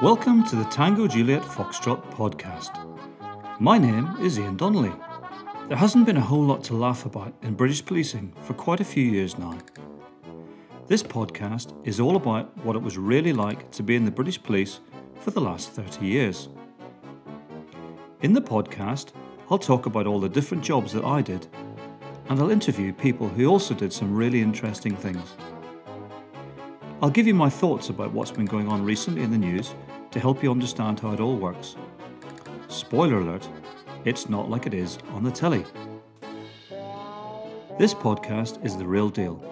Welcome to the Tango Juliet Foxtrot podcast. My name is Ian Donnelly. There hasn't been a whole lot to laugh about in British policing for quite a few years now. This podcast is all about what it was really like to be in the British police for the last 30 years. In the podcast, I'll talk about all the different jobs that I did, and I'll interview people who also did some really interesting things. I'll give you my thoughts about what's been going on recently in the news to help you understand how it all works. Spoiler alert, it's not like it is on the telly. This podcast is the real deal.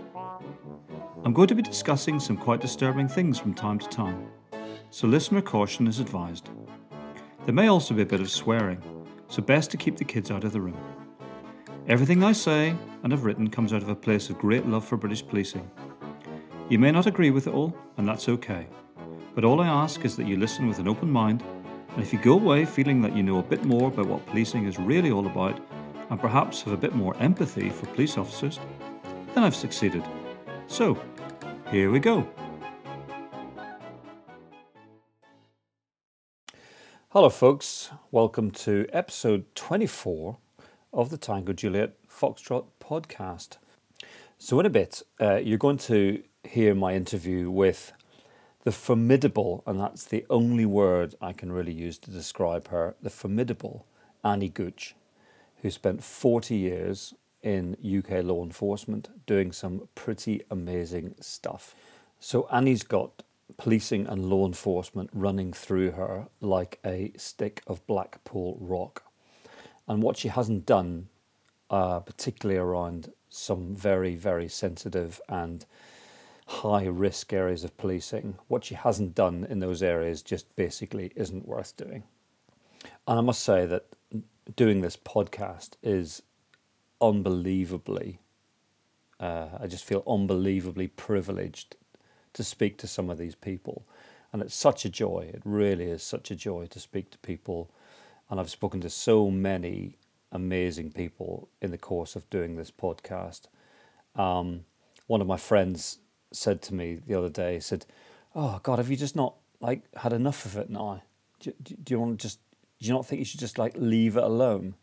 I'm going to be discussing some quite disturbing things from time to time, so listener caution is advised. There may also be a bit of swearing, so best to keep the kids out of the room. Everything I say and have written comes out of a place of great love for British policing. You may not agree with it all, and that's okay, but all I ask is that you listen with an open mind. And if you go away feeling that you know a bit more about what policing is really all about, and perhaps have a bit more empathy for police officers, then I've succeeded. So, here we go. Hello folks, welcome to episode 24 of the Tango Juliet Foxtrot podcast. So in a bit, you're going to hear my interview with the formidable, and that's the only word I can really use to describe her, the formidable Annie Gooch, who spent 40 years in UK law enforcement doing some pretty amazing stuff. So Annie's got policing and law enforcement running through her like a stick of Blackpool rock. And what she hasn't done, particularly around some very, very sensitive and high risk areas of policing, what she hasn't done in those areas just basically isn't worth doing. And I must say that doing this podcast is unbelievably, I just feel unbelievably privileged to speak to some of these people. And it's such a joy, it really is such a joy to speak to people. And I've spoken to so many amazing people in the course of doing this podcast. One of my friends said to me the other day, said, "Oh God, have you just not like had enough of it now? Do you want to just? Do you not think you should just like leave it alone?"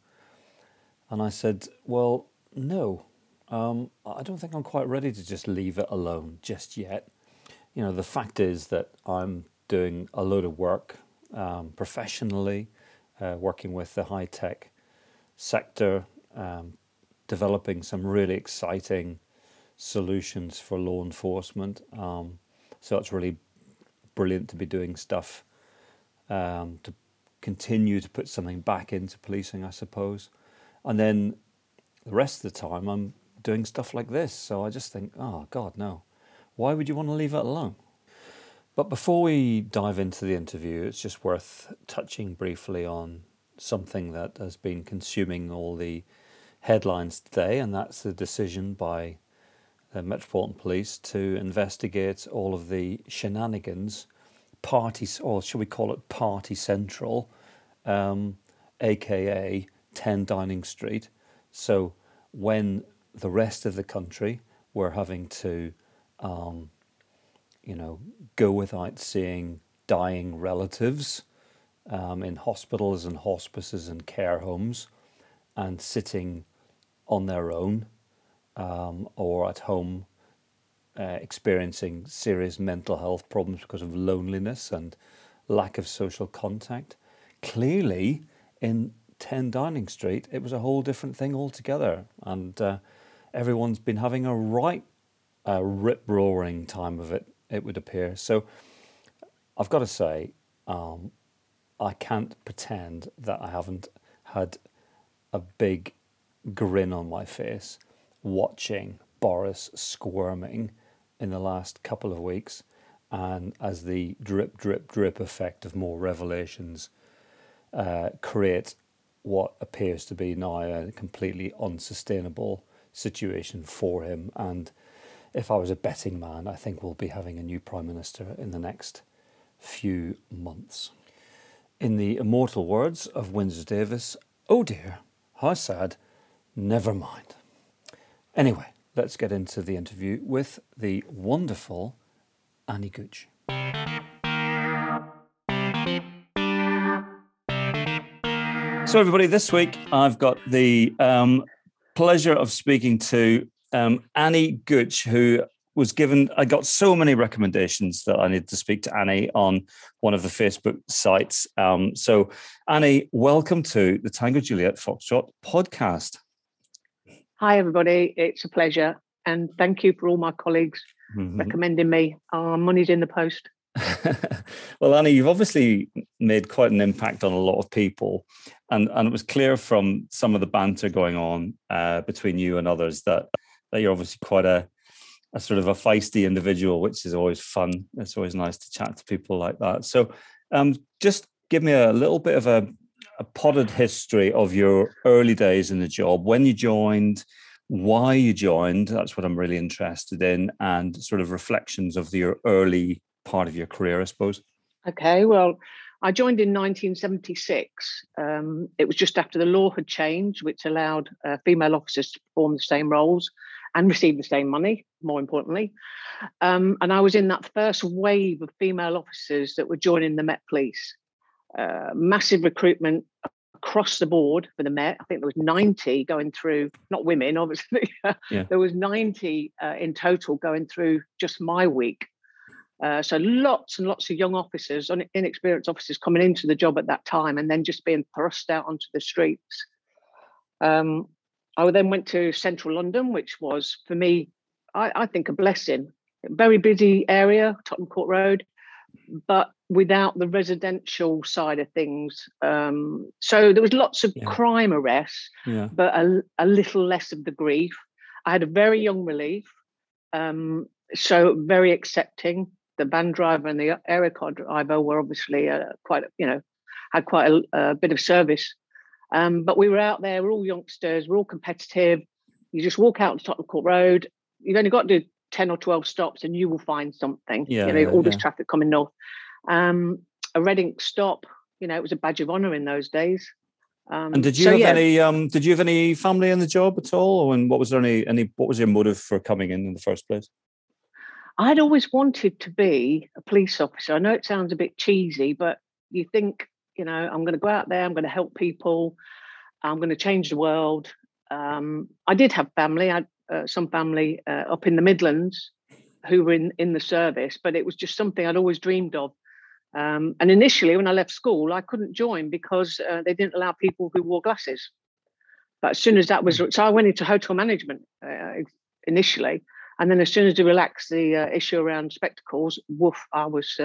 And I said, "Well, no, I don't think I'm quite ready to just leave it alone just yet. You know, the fact is that I'm doing a load of work professionally, working with the high tech sector, developing some really exciting solutions for law enforcement, so it's really brilliant to be doing stuff to continue to put something back into policing, I suppose. And then the rest of the time I'm doing stuff like this, so I just think, oh God, no, why would you want to leave it alone?" But before we dive into the interview, it's just worth touching briefly on something that has been consuming all the headlines today, and that's the decision by the Metropolitan Police to investigate all of the shenanigans, parties, or should we call it Party Central, aka 10 Downing Street. So when the rest of the country were having to, go without seeing dying relatives in hospitals and hospices and care homes and sitting on their own, or at home experiencing serious mental health problems because of loneliness and lack of social contact. Clearly, in 10 Downing Street, it was a whole different thing altogether. And everyone's been having a right rip-roaring time of it, it would appear. So I've got to say, I can't pretend that I haven't had a big grin on my face watching Boris squirming in the last couple of weeks, and as the drip, drip, drip effect of more revelations create what appears to be now a completely unsustainable situation for him. And if I was a betting man, I think we'll be having a new Prime Minister in the next few months. In the immortal words of Windsor Davis, "Oh dear, how sad, never mind." Anyway, let's get into the interview with the wonderful Annie Gooch. So everybody, this week I've got the pleasure of speaking to Annie Gooch, who was given, I got so many recommendations that I needed to speak to Annie on one of the Facebook sites. So Annie, welcome to the Tango Juliet Foxtrot podcast. Hi everybody, it's a pleasure. And thank you for all my colleagues recommending me. Our money's in the post. Well, Annie, you've obviously made quite an impact on a lot of people, and it was clear from some of the banter going on between you and others that you're obviously quite a sort of a feisty individual, which is always fun. It's always nice to chat to people like that. So just give me a little bit of a potted history of your early days in the job, when you joined, why you joined, that's what I'm really interested in, and sort of reflections of your early part of your career, I suppose. Okay, well, I joined in 1976. It was just after the law had changed, which allowed female officers to perform the same roles and receive the same money, more importantly. And I was in that first wave of female officers that were joining the Met Police. Massive recruitment across the board for the Met. I think there was 90 going through, not women, obviously. Yeah. There was 90 in total going through just my week. So lots and lots of young officers, inexperienced officers coming into the job at that time and then just being thrust out onto the streets. I then went to central London, which was, for me, I think a blessing. Very busy area, Tottenham Court Road, but without the residential side of things. So there was lots of crime arrests, but a little less of the grief. I had a very young relief, so very accepting. The van driver and the area car driver were obviously had quite a bit of service. But we were out there, we're all youngsters, we're all competitive. You just walk out to Tottenham Court Road. You've only got to do 10 or 12 stops and you will find something. This traffic coming north. A red ink stop, it was a badge of honour in those days. And did you have any family in the job at all? And what was there what was your motive for coming in the first place? I'd always wanted to be a police officer. I know it sounds a bit cheesy, but you think, I'm going to go out there, I'm going to help people, I'm going to change the world. I did have family, I had some family up in the Midlands who were in the service, but it was just something I'd always dreamed of. And initially, when I left school, I couldn't join because they didn't allow people who wore glasses. But as soon as that was, so I went into hotel management initially. And then as soon as they relaxed the issue around spectacles, woof, I was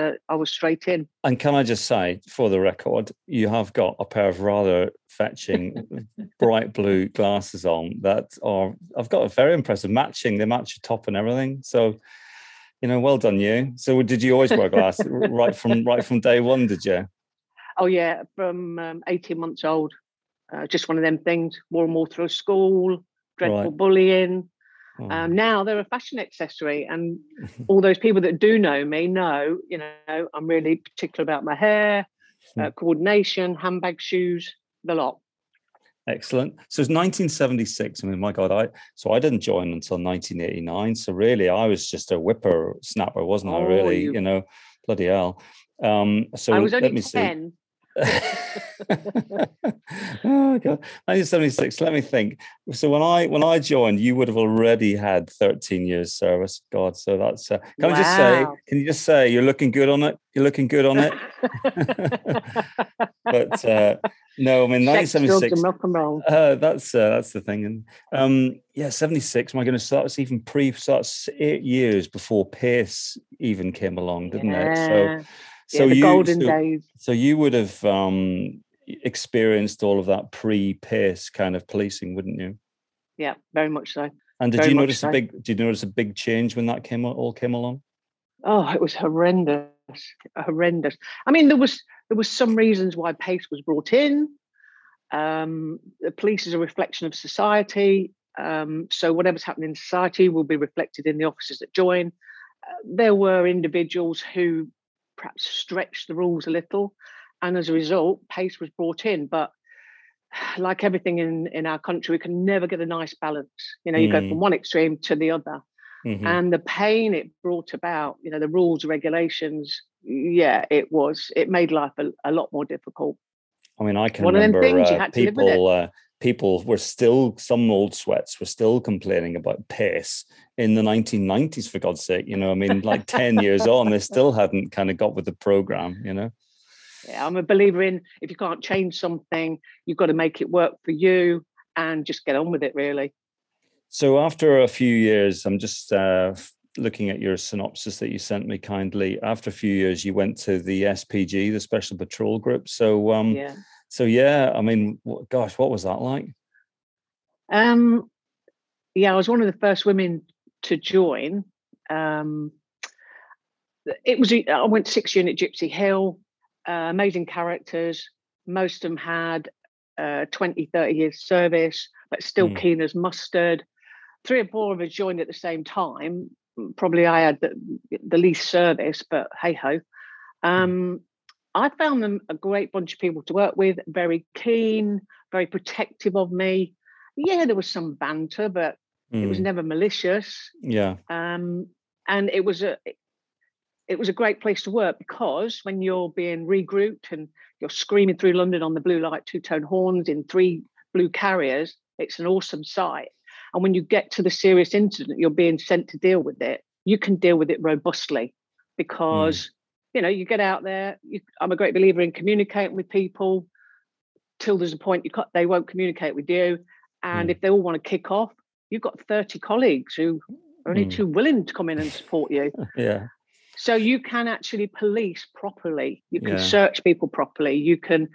straight in. And can I just say, for the record, you have got a pair of rather fetching bright blue glasses on that are, I've got a very impressive matching. They match your top and everything. So, well done you. So did you always wear glasses right from day one, did you? Oh, yeah, from 18 months old. Just one of them things. Wore them all through school, dreadful bullying. Now they're a fashion accessory, and all those people that do know me know, I'm really particular about my hair, coordination, handbag, shoes, the lot. Excellent. So it's 1976. I mean, my God, I didn't join until 1989. So really, I was just a whipper snapper, wasn't I? Really, bloody hell. So I was only 10. Oh God, 1976. Let me think. So when I joined, you would have already had 13 years service. God, so that's. Can you just say you're looking good on it? You're looking good on it. But no, I mean 1976. That's the thing. And 76. My goodness, so that was even so that's 8 years before PACE even came along, didn't it? So the golden days. So you would have experienced all of that pre-PACE kind of policing, wouldn't you? Yeah, very much so. And did you notice a big change when that all came along? Oh, it was horrendous, horrendous. I mean, there was some reasons why PACE was brought in. The police is a reflection of society, so whatever's happening in society will be reflected in the officers that join. There were individuals who perhaps stretched the rules a little, and as a result PACE was brought in, but like everything in our country, we can never get a nice balance. You know, you go from one extreme to the other. Mm-hmm. And the pain it brought about, you know, the rules, regulations, yeah, it made life a lot more difficult. I mean, I can remember people were still, some old sweats were still complaining about PACE in the 1990s, for God's sake, you know, I mean, like 10 years on, they still hadn't kind of got with the program, you know. Yeah, I'm a believer in, if you can't change something, you've got to make it work for you and just get on with it, really. So after a few years, I'm just looking at your synopsis that you sent me kindly. After a few years, you went to the SPG, the Special Patrol Group. So, I mean, gosh, what was that like? I was one of the first women to join. I went 6-unit Gypsy Hill. Amazing characters. Most of them had 20, 30 years service, but still keen as mustard. 3 or 4 of us joined at the same time. Probably I had the least service, but hey-ho. I found them a great bunch of people to work with, very keen, very protective of me. Yeah, there was some banter, but it was never malicious. Yeah. And it was a great place to work, because when you're being regrouped and you're screaming through London on the blue light, 2-tone horns in 3 blue carriers, it's an awesome sight. And when you get to the serious incident, you're being sent to deal with it. You can deal with it robustly because, you know, you get out there. I'm a great believer in communicating with people till there's a point they won't communicate with you. And if they all want to kick off, you've got 30 colleagues who are only too willing to come in and support you. Yeah. So you can actually police properly. You can search people properly. You can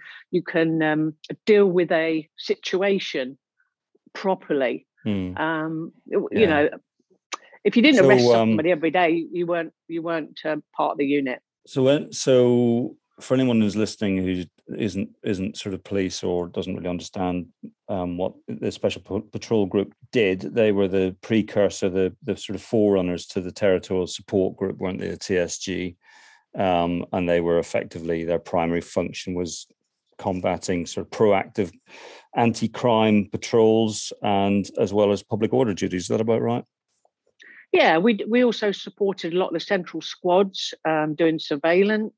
deal with a situation properly. You know, if you didn't arrest somebody every day, you weren't part of the unit. So for anyone who's listening who isn't sort of police or doesn't really understand what the Special Patrol Group did, they were the precursor, the sort of forerunners to the Territorial Support Group, weren't they, the TSG? And they were effectively, their primary function was combating sort of proactive anti-crime patrols and as well as public order duties. Is that about right? Yeah, we also supported a lot of the central squads doing surveillance.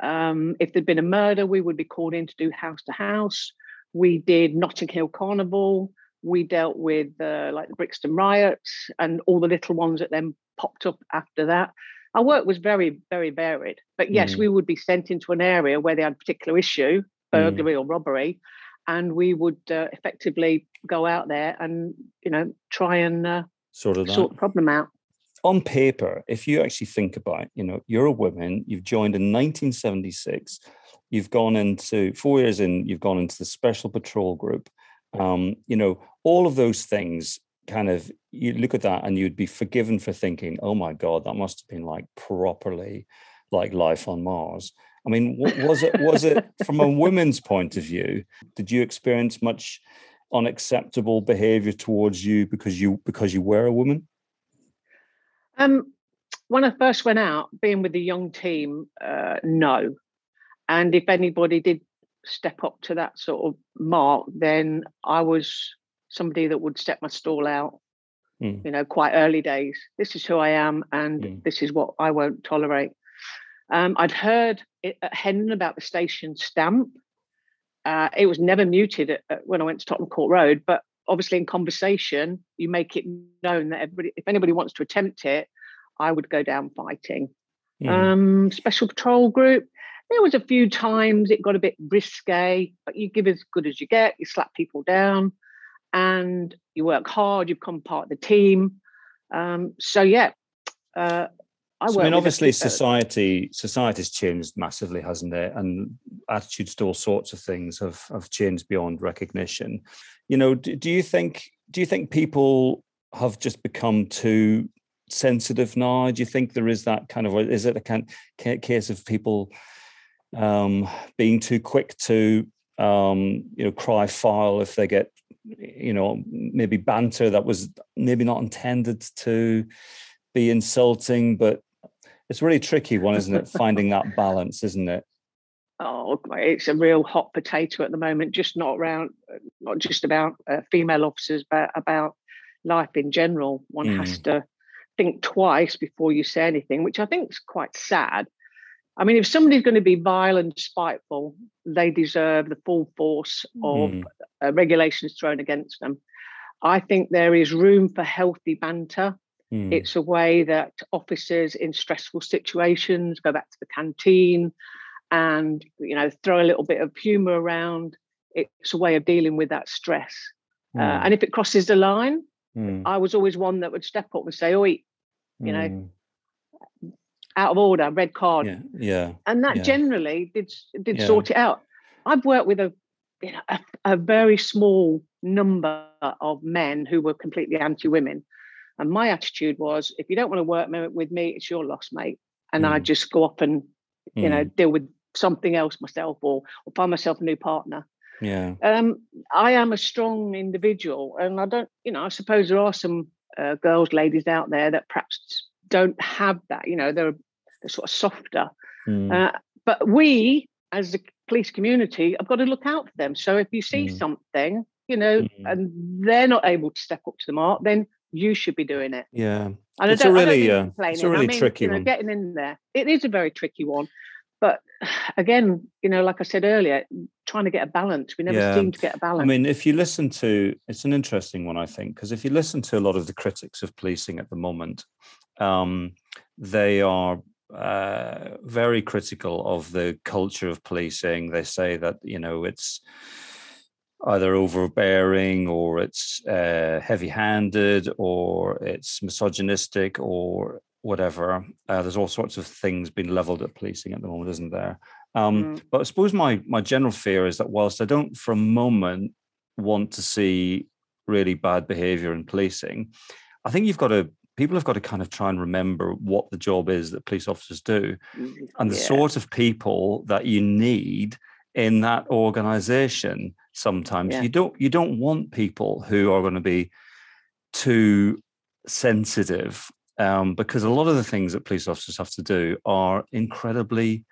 If there'd been a murder, we would be called in to do house to house. We did Notting Hill Carnival. We dealt with like the Brixton riots and all the little ones that then popped up after that. Our work was very, very varied. But yes, we would be sent into an area where they had a particular issue, burglary or robbery, and we would effectively go out there and, you know, try and sort the problem out. On paper, if you actually think about it, you know, you're a woman, you've joined in 1976, you've gone into, 4 years in, you've gone into the Special Patrol Group. You know, all of those things kind of, you look at that and you'd be forgiven for thinking, oh my God, that must have been like properly like life on Mars. I mean, was it from a woman's point of view, did you experience much unacceptable behavior towards you because you were a woman? When I first went out, being with the young team, no. And if anybody did step up to that sort of mark, then I was somebody that would step my stall out, you know, quite early days. This is who I am and this is what I won't tolerate. I'd heard at Hendon about the station stamp. It was never muted when I went to Tottenham Court Road, but obviously in conversation, you make it known that everybody, if anybody wants to attempt it, I would go down fighting. Special Patrol Group, there was a few times it got a bit risque, but you give as good as you get, you slap people down and you work hard, you become part of the team. I mean, obviously society's changed massively, hasn't it? And attitudes to all sorts of things have changed beyond recognition. You know, do you think people have just become too sensitive now? Do you think there is that kind of, is it a kind of case of people being too quick to, you know, cry foul if they get, you know, maybe banter that was maybe not intended to be insulting, but it's a really tricky one, isn't it? Finding that balance, isn't it? oh, it's a real hot potato at the moment, just not just about female officers, but about life in general. One has to think twice before you say anything, which I think is quite sad. I mean, if somebody's going to be vile and spiteful, they deserve the full force of regulations thrown against them. I think there is room for healthy banter. It's a way that officers in stressful situations go back to the canteen and, you know, throw a little bit of humour around. It's a way of dealing with that stress. And if it crosses the line, I was always one that would step up and say, oi, you know, out of order, red card. And that generally did sort it out. I've worked with a very small number of men who were completely anti-women. And my attitude was, if you don't want to work with me, it's your loss, mate. And I just go up and, you know, deal with something else myself or find myself a new partner. Yeah. I am a strong individual, and I don't, you know, I suppose there are some girls, ladies out there that perhaps don't have that, you know, they're sort of softer. But we, as the police community, have got to look out for them. So if you see something, you know, and they're not able to step up to the mark, then you should be doing it. Yeah. And it's a really tricky one. Getting in there. It is a very tricky one. But again, you know, like I said earlier, trying to get a balance. We never seem to get a balance. I mean, if you listen to, it's an interesting one, I think, because if you listen to a lot of the critics of policing at the moment, they are very critical of the culture of policing. They say that, you know, it's either overbearing or it's heavy-handed or it's misogynistic or whatever. There's all sorts of things being levelled at policing at the moment, isn't there? But I suppose my general fear is that whilst I don't for a moment want to see really bad behaviour in policing, I think people have got to kind of try and remember what the job is that police officers do and the sort of people that you need in that organisation. Sometimes you don't want people who are going to be too sensitive, because a lot of the things that police officers have to do are incredibly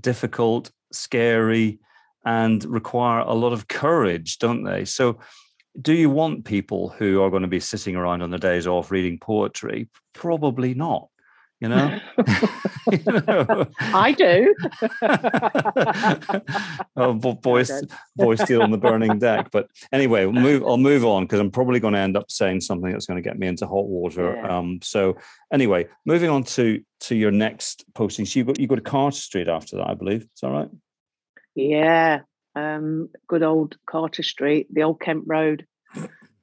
difficult, scary, and require a lot of courage, don't they? So do you want people who are going to be sitting around on their days off reading poetry? Probably not. You know? You know, I do. Oh, boy, still on the burning deck. But anyway, I'll move on because I'm probably going to end up saying something that's going to get me into hot water. Yeah. So anyway, moving on to your next posting. So you go to Carter Street after that, I believe. Is that right? Yeah, good old Carter Street, the old Kent Road.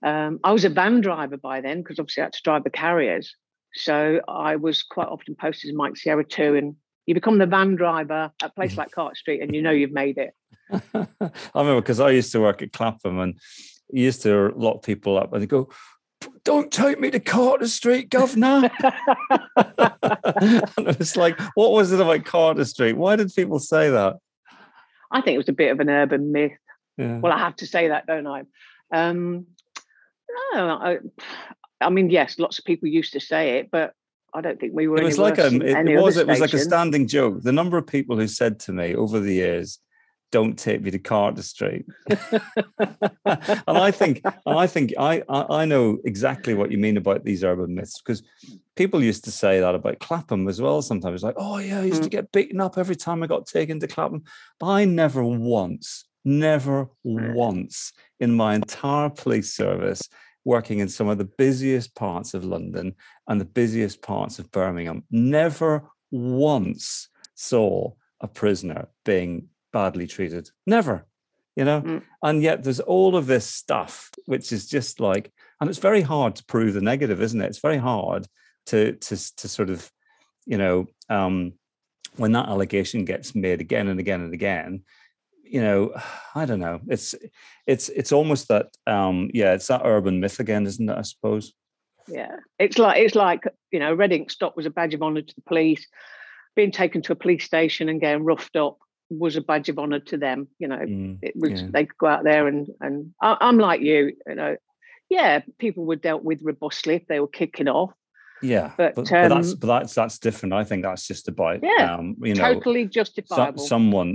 I was a van driver by then because obviously I had to drive the carriers. So I was quite often posted as Mike Sierra 2, and you become the van driver at a place like Carter Street and you know you've made it. I remember because I used to work at Clapham and you used to lock people up and they go, don't take me to Carter Street, governor. And it was like, what was it about Carter Street? Why did people say that? I think it was a bit of an urban myth. Yeah. Well, I have to say that, don't I? I mean, yes, lots of people used to say it, but I don't think we were. It was like a standing joke. The number of people who said to me over the years, "Don't take me to Carter Street," and I know exactly what you mean about these urban myths because people used to say that about Clapham as well. Sometimes it's like, "Oh yeah, I used to get beaten up every time I got taken to Clapham," but I never once in my entire police service, working in some of the busiest parts of London and the busiest parts of Birmingham, never once saw a prisoner being badly treated. Never, you know? And yet there's all of this stuff, which is just like, and it's very hard to prove the negative, isn't it? It's very hard to sort of, you know, when that allegation gets made again and again and again, you know, I don't know. It's almost that. It's that urban myth again, isn't it? I suppose. Yeah, it's like you know, red ink stop was a badge of honour to the police. Being taken to a police station and getting roughed up was a badge of honour to them. You know, it was. Yeah. They could go out there and I'm like you know, yeah, people were dealt with robustly if they were kicking off. Yeah, but that's different. I think that's just about totally justifiable.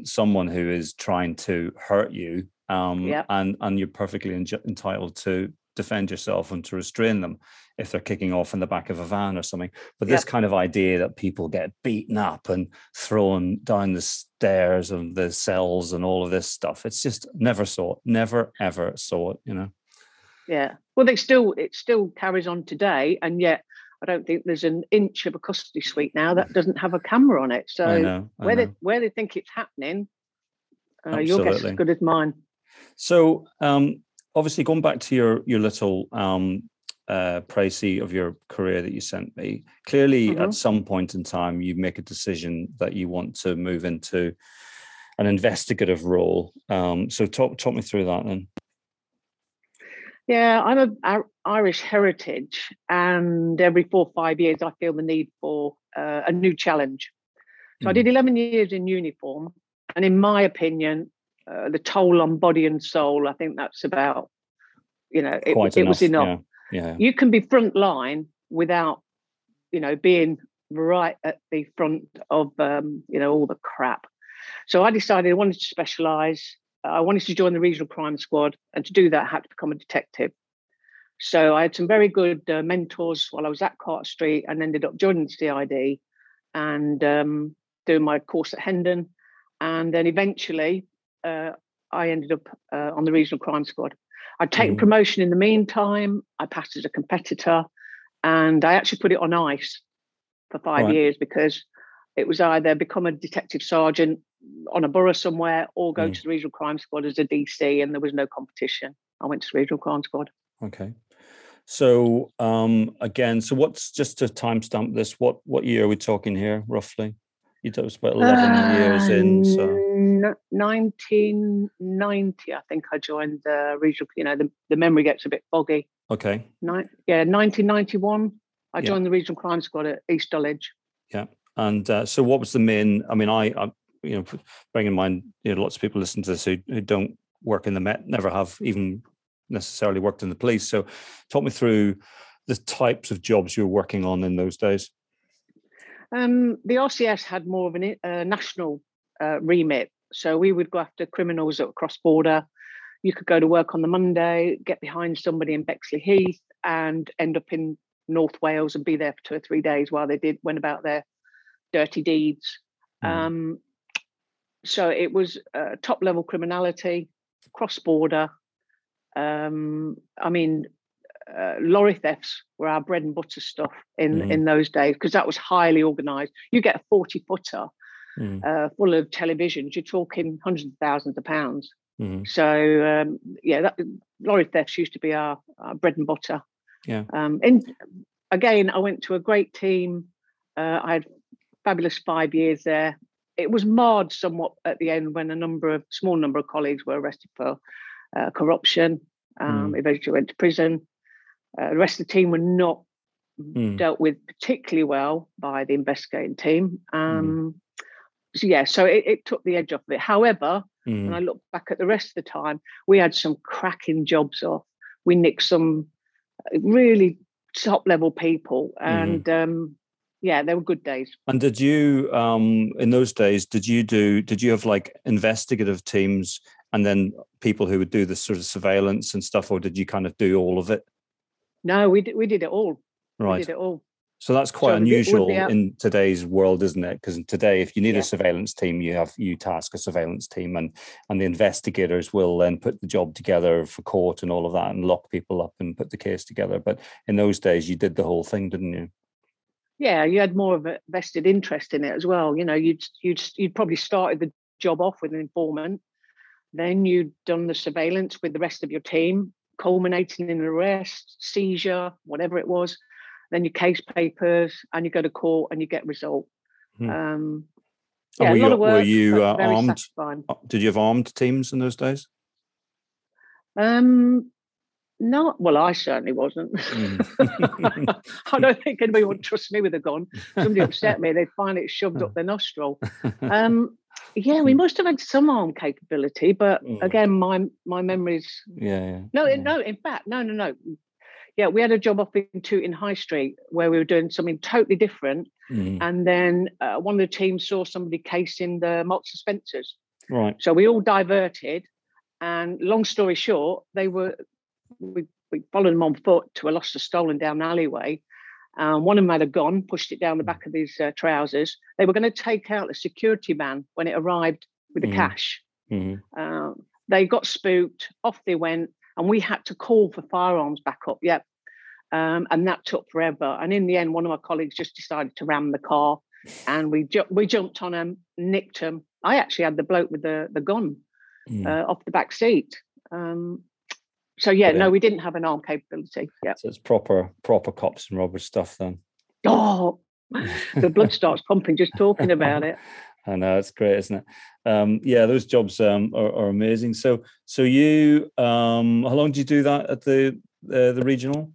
Someone who is trying to hurt you, and you're perfectly entitled to defend yourself and to restrain them if they're kicking off in the back of a van or something. But this kind of idea that people get beaten up and thrown down the stairs and the cells and all of this stuff—it's just never ever saw it, you know. Yeah. Well, it still carries on today, and yet I don't think there's an inch of a custody suite now that doesn't have a camera on it. So where they think it's happening, your guess is as good as mine. So obviously, going back to your little précis of your career that you sent me, clearly at some point in time you make a decision that you want to move into an investigative role. So talk me through that then. Yeah, I'm an Irish heritage, and every 4 or 5 years I feel the need for a new challenge. So I did 11 years in uniform, and in my opinion, the toll on body and soul, I think that's about, it was enough. Yeah. Yeah. You can be front line without, being right at the front of, all the crap. So I decided I wanted to specialise. I wanted to join the Regional Crime Squad, and to do that, I had to become a detective. So I had some very good mentors while I was at Carter Street, and ended up joining the CID and doing my course at Hendon. And then eventually I ended up on the Regional Crime Squad. I'd taken promotion in the meantime. I passed as a competitor, and I actually put it on ice for five years, because it was either become a detective sergeant on a borough somewhere, or go to the Regional Crime Squad as a DC, and there was no competition. I went to the Regional Crime Squad. Okay. So what's, just to timestamp this, what year are we talking here, roughly? You thought it was about 11 years in, so... 1990, I think I joined the Regional, the memory gets a bit foggy. Okay. 1991, I joined the Regional Crime Squad at East Dulwich. Yeah. And so what was the main, I bearing in mind, lots of people listen to this who don't work in the Met, never have even necessarily worked in the police. So talk me through the types of jobs you were working on in those days. The RCS had more of a national remit. So we would go after criminals that were cross-border. You could go to work on the Monday, get behind somebody in Bexley Heath and end up in North Wales and be there for 2 or 3 days while they went about their dirty deeds. So it was top-level criminality, cross-border. Lorry thefts were our bread and butter stuff in those days, because that was highly organised. You get a 40-footer full of televisions. You're talking hundreds of thousands of pounds. So, lorry thefts used to be our bread and butter. Yeah. Again, I went to a great team. I had fabulous 5 years there. It was marred somewhat at the end when a small number of colleagues were arrested for corruption. Eventually went to prison. The rest of the team were not dealt with particularly well by the investigating team. So it took the edge off of it. However, when I look back at the rest of the time, we had some cracking jobs off. We nicked some really top-level people, and... they were good days. And did you, in those days, did you have like investigative teams and then people who would do this sort of surveillance and stuff, or did you kind of do all of it? No, we did it all. Right. We did it all. So that's quite unusual in today's world, isn't it? Because today, if you need a surveillance team, you task a surveillance team, and the investigators will then put the job together for court and all of that, and lock people up and put the case together. But in those days, you did the whole thing, didn't you? Yeah, you had more of a vested interest in it as well. You'd probably started the job off with an informant, then you'd done the surveillance with the rest of your team, culminating in an arrest, seizure, whatever it was. Then your case papers, and you go to court and you get a result. A lot of work. Were you armed? Satisfying. Did you have armed teams in those days? No, well, I certainly wasn't. I don't think anybody would trust me with a gun. Somebody upset me, they'd find it shoved up their nostril. We must have had some armed capability, but again, my memories. No, in fact, no. yeah, we had a job up in High Street where we were doing something totally different. Mm. And then one of the teams saw somebody casing the malt suspensors. Right. So we all diverted. And long story short, we followed them on foot to a lost or stolen down alleyway. One of them had a gun, pushed it down the back of his trousers. They were going to take out the security man when it arrived with the cash. Mm-hmm. They got spooked, off they went, and we had to call for firearms backup. Yep. And that took forever. And in the end, one of my colleagues just decided to ram the car, and we jumped on him, nicked him. I actually had the bloke with the gun off the back seat. So yeah, no, we didn't have an armed capability. Yeah. So it's proper cops and robbers stuff then. Oh, the blood starts pumping just talking about it. I know, it's great, isn't it? Yeah, those jobs are amazing. So you, how long did you do that at the regional?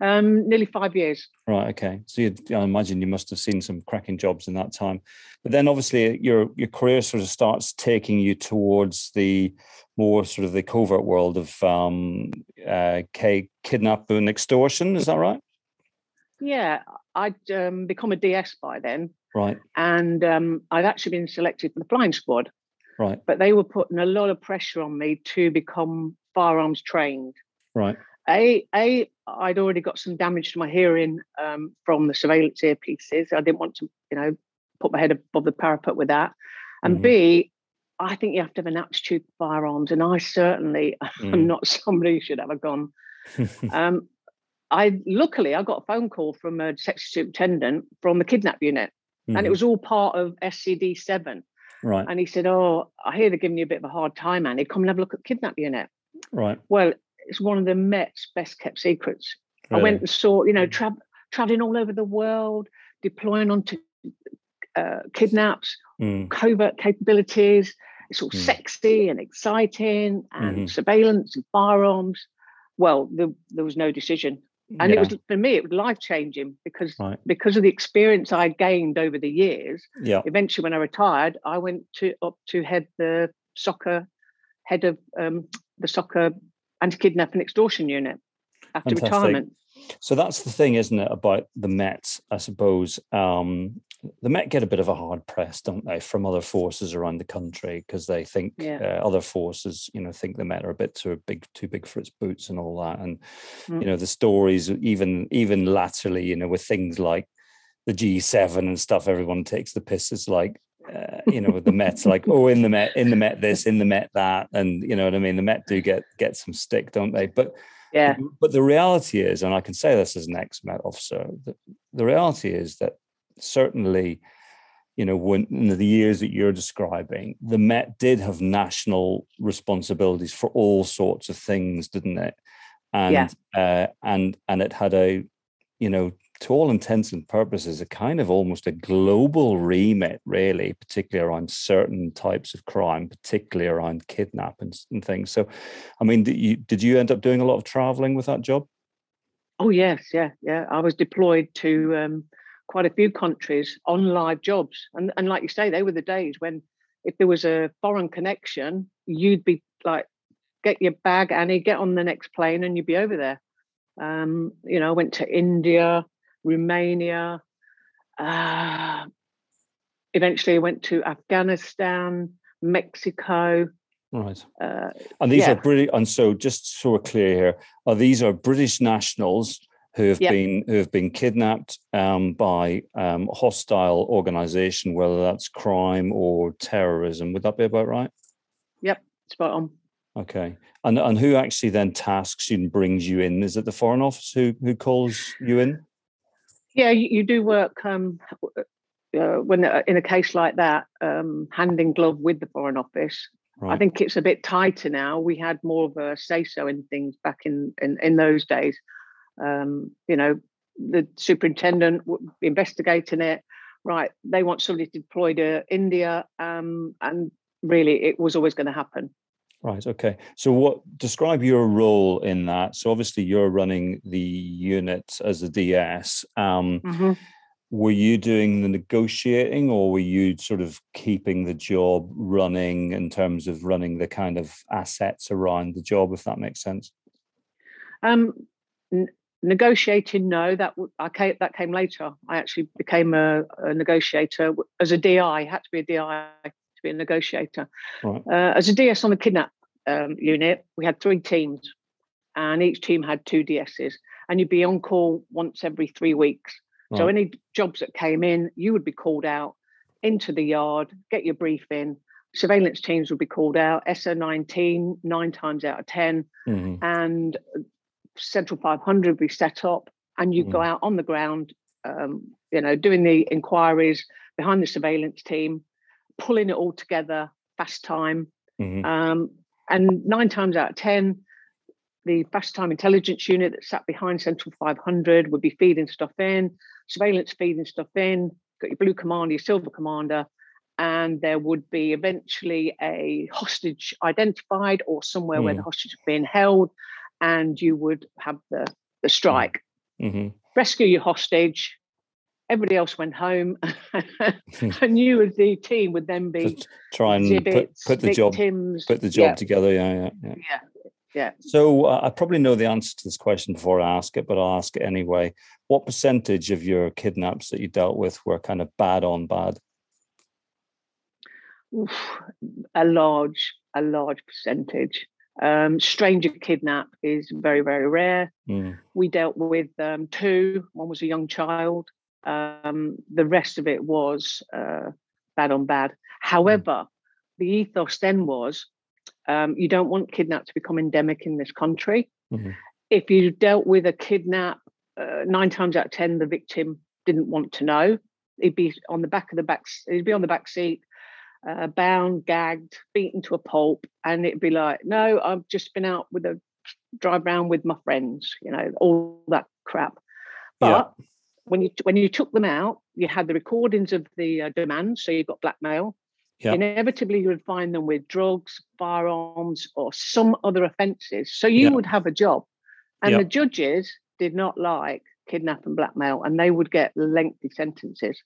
Nearly 5 years. Right. Okay. So I imagine you must have seen some cracking jobs in that time, but then obviously your career sort of starts taking you towards the more sort of the covert world of kidnap and extortion. Is that right? Yeah, I'd become a DS by then. Right. And I'd actually been selected for the flying squad. Right. But they were putting a lot of pressure on me to become firearms trained. Right. I'd already got some damage to my hearing from the surveillance earpieces. I didn't want to, put my head above the parapet with that. And B, I think you have to have an aptitude for firearms. And I certainly am not somebody who should have a gun. Luckily, I got a phone call from a section superintendent from the kidnap unit. Mm-hmm. And it was all part of SCD7. Right. And he said, oh, I hear they're giving you a bit of a hard time, Annie. Come and have a look at the kidnap unit. Right. Well, it's one of the Met's best kept secrets. Really? I went and saw, traveling all over the world, deploying onto kidnaps, covert capabilities. It's all sexy and exciting, and surveillance and firearms. Well, there was no decision. And it was, for me, it was life-changing because of the experience I gained over the years. Yeah. Eventually, when I retired, I went up to head the SOCA, head of the SOCA Anti-Kidnap and Extortion Unit after retirement. So that's the thing, isn't it, about the Met, I suppose. The Met get a bit of a hard press, don't they, from other forces around the country, because they think other forces, think the Met are a bit too big for its boots and all that. And, the stories, even latterly, with things like the G7 and stuff, everyone takes the piss. It's like, with the Met, like, oh, in the Met this, in the Met that, and you know what I mean. The Met do get some stick, don't they? But yeah. But the reality is, and I can say this as an ex-Met officer, the reality is that certainly, when in the years that you're describing, the Met did have national responsibilities for all sorts of things, didn't it? And and it had a, to all intents and purposes, a kind of almost a global remit, really, particularly around certain types of crime, particularly around kidnap and things. So, I mean, did you end up doing a lot of traveling with that job? Oh, yes. Yeah. I was deployed to quite a few countries on live jobs. And like you say, they were the days when if there was a foreign connection, you'd be like, get your bag, Annie, get on the next plane and you'd be over there. I went to India, Romania, eventually went to Afghanistan, Mexico. Right. And these are British, and so just so we're clear here, these are British nationals who have been kidnapped by hostile organisation, whether that's crime or terrorism. Would that be about right? Yep, spot on. Okay. And who actually then tasks you and brings you in? Is it the Foreign Office who calls you in? Yeah, you do work when in a case like that, hand in glove with the Foreign Office. Right. I think it's a bit tighter now. We had more of a say-so in things back in those days. The superintendent investigating it. Right, they want somebody to deploy to India, and really it was always going to happen. Right. Okay. So, describe your role in that? So, obviously, you're running the unit as a DS. Were you doing the negotiating, or were you sort of keeping the job running in terms of running the kind of assets around the job, if that makes sense? Negotiating, no, that came later. I actually became a negotiator as a DI. I had to be a DI to be a negotiator. Right. As a DS on the kidnap unit, we had three teams, and each team had two DSs. And you'd be on call once every 3 weeks. Right. So any jobs that came in, you would be called out into the yard, get your briefing. Surveillance teams would be called out. SO19, 9 times out of 10, mm-hmm. and Central 500 be set up, and you go out on the ground, doing the inquiries behind the surveillance team, pulling it all together, fast time. Mm-hmm. And 9 times out of 10, the fast time intelligence unit that sat behind Central 500 would be feeding stuff in, surveillance feeding stuff in, got your blue commander, your silver commander, and there would be eventually a hostage identified or somewhere where the hostage is being held, and you would have the strike. Mm-hmm. Rescue your hostage. Everybody else went home. And you as the team would then be... Just try and exhibits, put the job together. Yeah. So I probably know the answer to this question before I ask it, but I'll ask it anyway. What percentage of your kidnaps that you dealt with were kind of bad on bad? Oof, a large percentage. Stranger kidnap is very, very rare. We dealt with two. One was a young child. The rest of it was bad on bad. However, the ethos then was you don't want kidnap to become endemic in this country. If you dealt with a kidnap, 9 times out of 10 the victim didn't want to know. He'd be on the back seat, bound, gagged, beaten to a pulp, and it'd be like, no, I've just been out with a drive round with my friends, all that crap. But when you took them out, you had the recordings of the demands, so you got blackmail. Yeah. Inevitably, you would find them with drugs, firearms, or some other offences. So you would have a job, and the judges did not like kidnap and blackmail, and they would get lengthy sentences.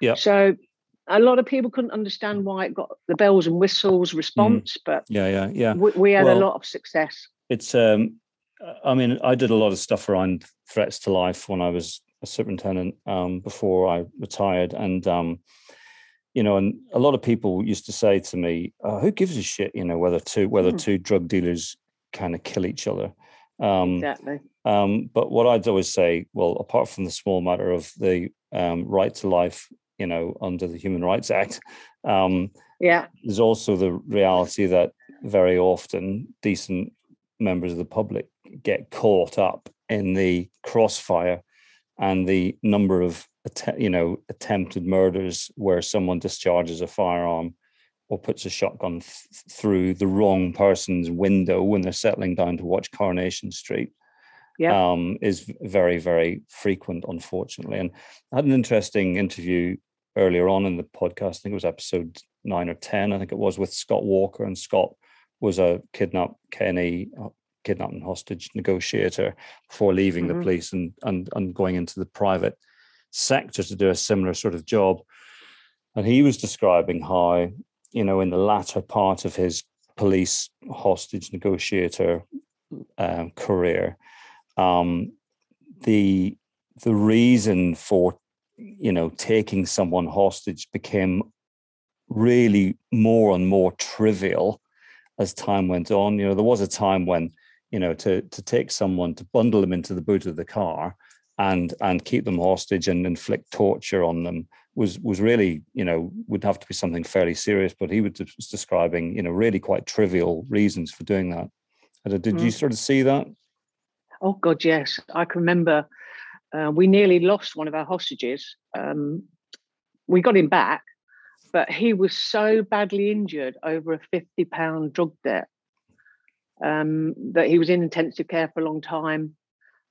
Yeah. So a lot of people couldn't understand why it got the bells and whistles response, but we had a lot of success. It's, I did a lot of stuff around threats to life when I was a superintendent before I retired, and and a lot of people used to say to me, "Who gives a shit? Whether two drug dealers kind of kill each other." Exactly. But what I'd always say, well, apart from the small matter of the right to life, under the Human Rights Act. There's also the reality that very often decent members of the public get caught up in the crossfire and the number of, attempted murders where someone discharges a firearm or puts a shotgun through the wrong person's window when they're settling down to watch Coronation Street. Is very, very frequent, unfortunately. And I had an interesting interview earlier on in the podcast. I think it was episode 9 or 10. I think it was with Scott Walker, and Scott was a kidnapping hostage negotiator before leaving the police and going into the private sector to do a similar sort of job. And he was describing how, in the latter part of his police hostage negotiator career, the reason for, taking someone hostage became really more and more trivial as time went on. There was a time when, to take someone, to bundle them into the boot of the car and keep them hostage and inflict torture on them was really, would have to be something fairly serious, but he was describing, really quite trivial reasons for doing that. Did you sort of see that? Oh, God, yes. I can remember we nearly lost one of our hostages. We got him back, but he was so badly injured over a £50 drug debt that he was in intensive care for a long time.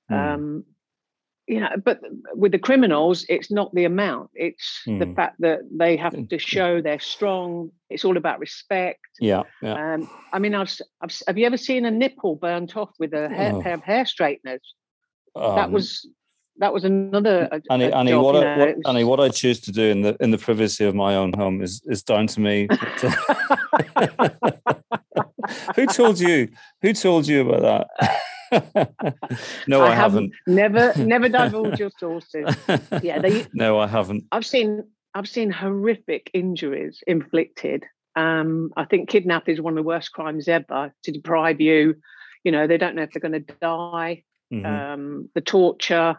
But with the criminals, it's not the amount. It's the fact that they have to show they're strong. It's all about respect. Yeah. Have you ever seen a nipple burnt off with a pair of hair straighteners? That was another. Annie, job, what I choose to do in the privacy of my own home is down to me. Who told you about that? No, I haven't. Never divulge your sources. Yeah, no, I haven't. I've seen horrific injuries inflicted. I think kidnap is one of the worst crimes ever, to deprive you. You know, they don't know if they're going to die. Mm-hmm. The torture.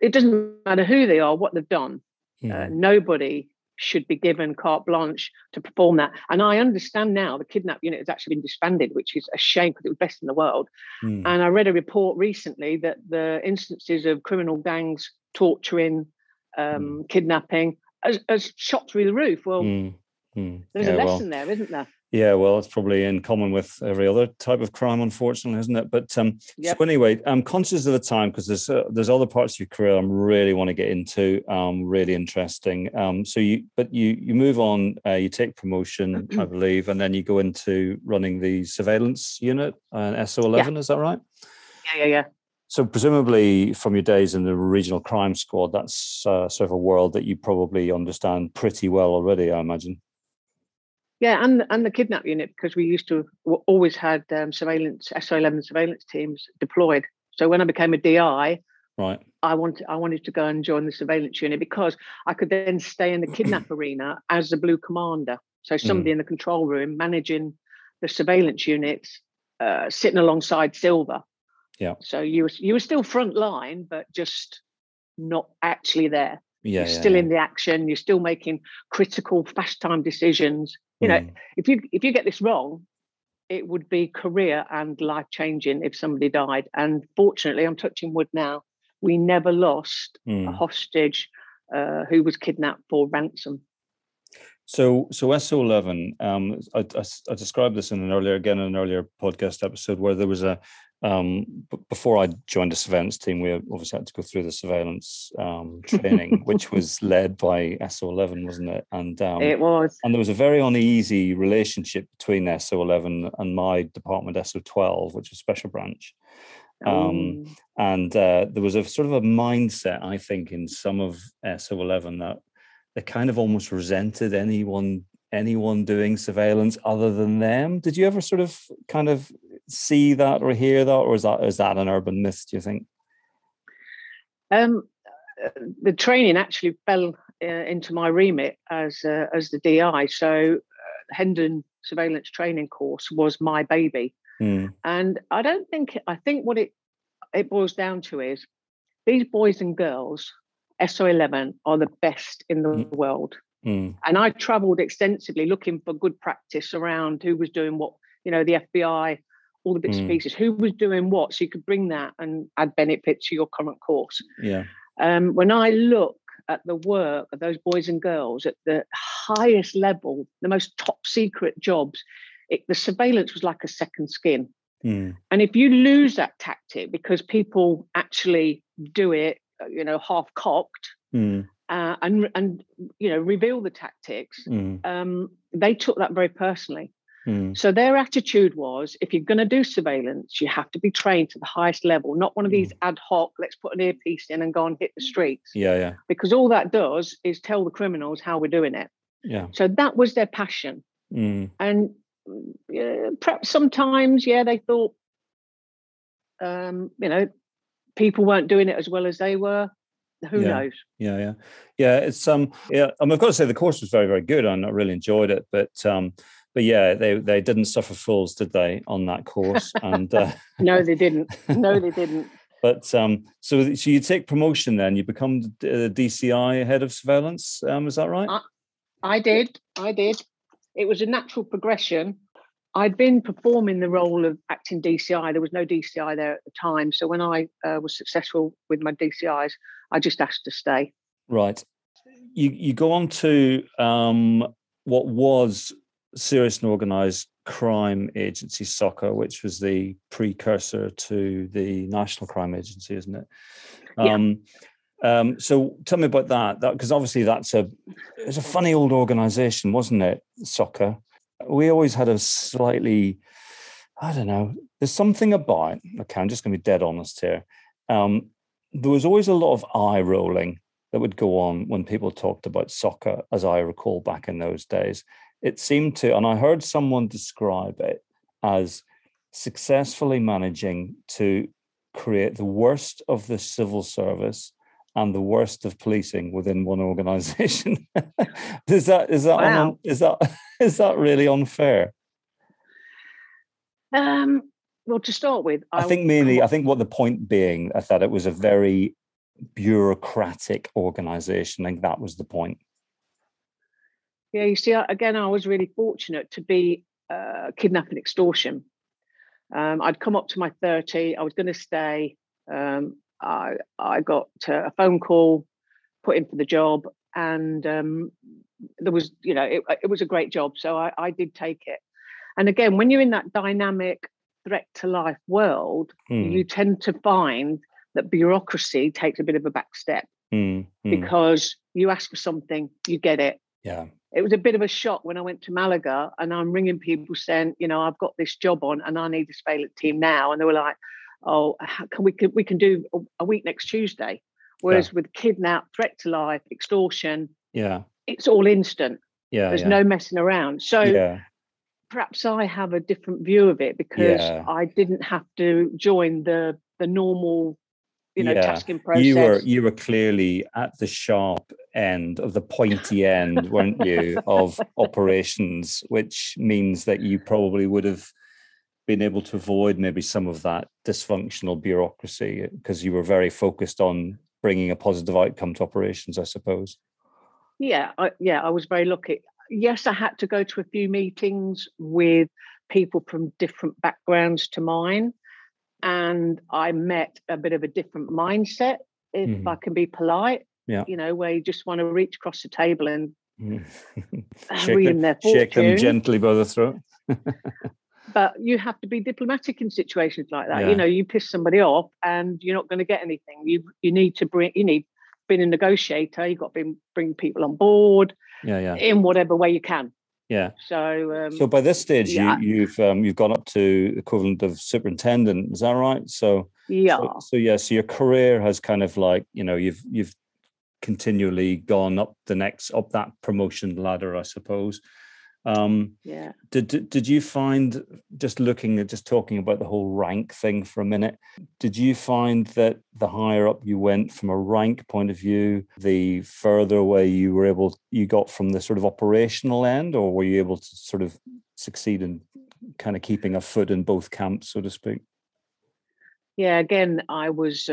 It doesn't matter who they are, what they've done. Yeah. Nobody should be given carte blanche to perform that. And I understand now the kidnap unit has actually been disbanded, which is a shame because it was best in the world. Mm. And I read a report recently that the instances of criminal gangs torturing, kidnapping has shot through the roof. Well, there's a lesson there, isn't there? Yeah, well, it's probably in common with every other type of crime, unfortunately, isn't it? But So anyway, I'm conscious of the time because there's other parts of your career I really want to get into, really interesting. So you move on, you take promotion, I believe, and then you go into running the surveillance unit, SO11, is that right? Yeah. So presumably from your days in the Regional Crime Squad, that's sort of a world that you probably understand pretty well already, I imagine. Yeah, and the kidnap unit, because we always had surveillance, SO11 surveillance teams deployed. So when I became a DI, right, I wanted to go and join the surveillance unit because I could then stay in the kidnap arena as the blue commander. So somebody in the control room managing the surveillance units, sitting alongside Silver. Yeah. So you were still front line, but just not actually there. Yeah, you're still in the action. You're still making critical, fast-time decisions. You know, if you get this wrong, it would be career and life-changing if somebody died. And fortunately, I'm touching wood now, we never lost a hostage who was kidnapped for ransom. So SO11, I described this in an earlier podcast episode where there was a, before I joined the surveillance team, we obviously had to go through the surveillance training, which was led by SO11, wasn't it? And it was. And there was a very uneasy relationship between SO11 and my department, SO12, which was Special Branch. And there was a sort of a mindset, I think, in some of SO11 that they kind of almost resented anyone doing surveillance other than them. Did you ever sort of kind of see that or hear that, or is that an urban myth, do you think? The training actually fell into my remit as the DI. So Hendon surveillance training course was my baby, and I think what it boils down to is these boys and girls, SO11, are the best in the world. And I travelled extensively looking for good practice around who was doing what, you know, the FBI, all the bits and pieces, who was doing what, so you could bring that and add benefit to your current course. Yeah. When I look at the work of those boys and girls at the highest level, the most top secret jobs, the surveillance was like a second skin. And if you lose that tactic because people actually do it, you know, half cocked, and you know, reveal the tactics. They took that very personally. So their attitude was, if you're going to do surveillance, you have to be trained to the highest level, not one of these ad hoc, let's put an earpiece in and go and hit the streets. Yeah. Because all that does is tell the criminals how we're doing it. Yeah. So that was their passion. And perhaps sometimes, they thought, you know, people weren't doing it as well as they were. Who knows? Yeah. It's I've got to say the course was very, very good, and I really enjoyed it. But yeah, they didn't suffer fools, did they, on that course? And No, they didn't. But so you take promotion, then you become the DCI head of surveillance. Is that right? I did. It was a natural progression. I'd been performing the role of acting DCI. There was no DCI there at the time. So when I was successful with my DCIs, I just asked to stay. Right. You go on to what was Serious and Organised Crime Agency, SOCA, which was the precursor to the National Crime Agency, isn't it? So tell me about that, because obviously it's a funny old organisation, wasn't it, SOCA? We always had a slightly, I don't know, there's something about, okay, I'm just going to be dead honest here. There was always a lot of eye rolling that would go on when people talked about soccer, as I recall back in those days. It seemed to, and I heard someone describe it as successfully managing to create the worst of the civil service and the worst of policing within one organisation. Is that really unfair? Well, to start with, I think what the point being is that it was a very bureaucratic organisation. I think that was the point. Yeah, you see, again, I was really fortunate to be kidnapped and extortion. I'd come up to my 30. I was going to stay. I got a phone call, put in for the job, and there was, you know, it was a great job. So I did take it. And again, when you're in that dynamic threat to life world, you tend to find that bureaucracy takes a bit of a back step because you ask for something, you get it. Yeah. It was a bit of a shock when I went to Malaga and I'm ringing people saying, you know, I've got this job on and I need a surveillance team now. And they were like, oh, we can do a week next Tuesday. Whereas with kidnap, threat to life, extortion, it's all instant. Yeah, there's no messing around. So perhaps I have a different view of it because I didn't have to join the normal, you know, tasking process. You were clearly at the sharp end of the pointy end, weren't you, of operations, which means that you probably would have been able to avoid maybe some of that dysfunctional bureaucracy because you were very focused on bringing a positive outcome to operations, I suppose. Yeah, I was very lucky. Yes, I had to go to a few meetings with people from different backgrounds to mine. And I met a bit of a different mindset, if I can be polite, you know, where you just want to reach across the table and shake them gently by the throat. But you have to be diplomatic in situations like that. You know, you piss somebody off and you're not going to get anything. You need to be a negotiator. You've got to bring people on board in whatever way you can. Yeah. So by this stage, you've gone up to the equivalent of superintendent. Is that right? So your career has kind of like, you know, you've continually gone up that promotion ladder, I suppose. Did you find, just talking about the whole rank thing for a minute, did you find that the higher up you went from a rank point of view, the further away you got from the sort of operational end, or were you able to sort of succeed in kind of keeping a foot in both camps, so to speak? Yeah, again, I was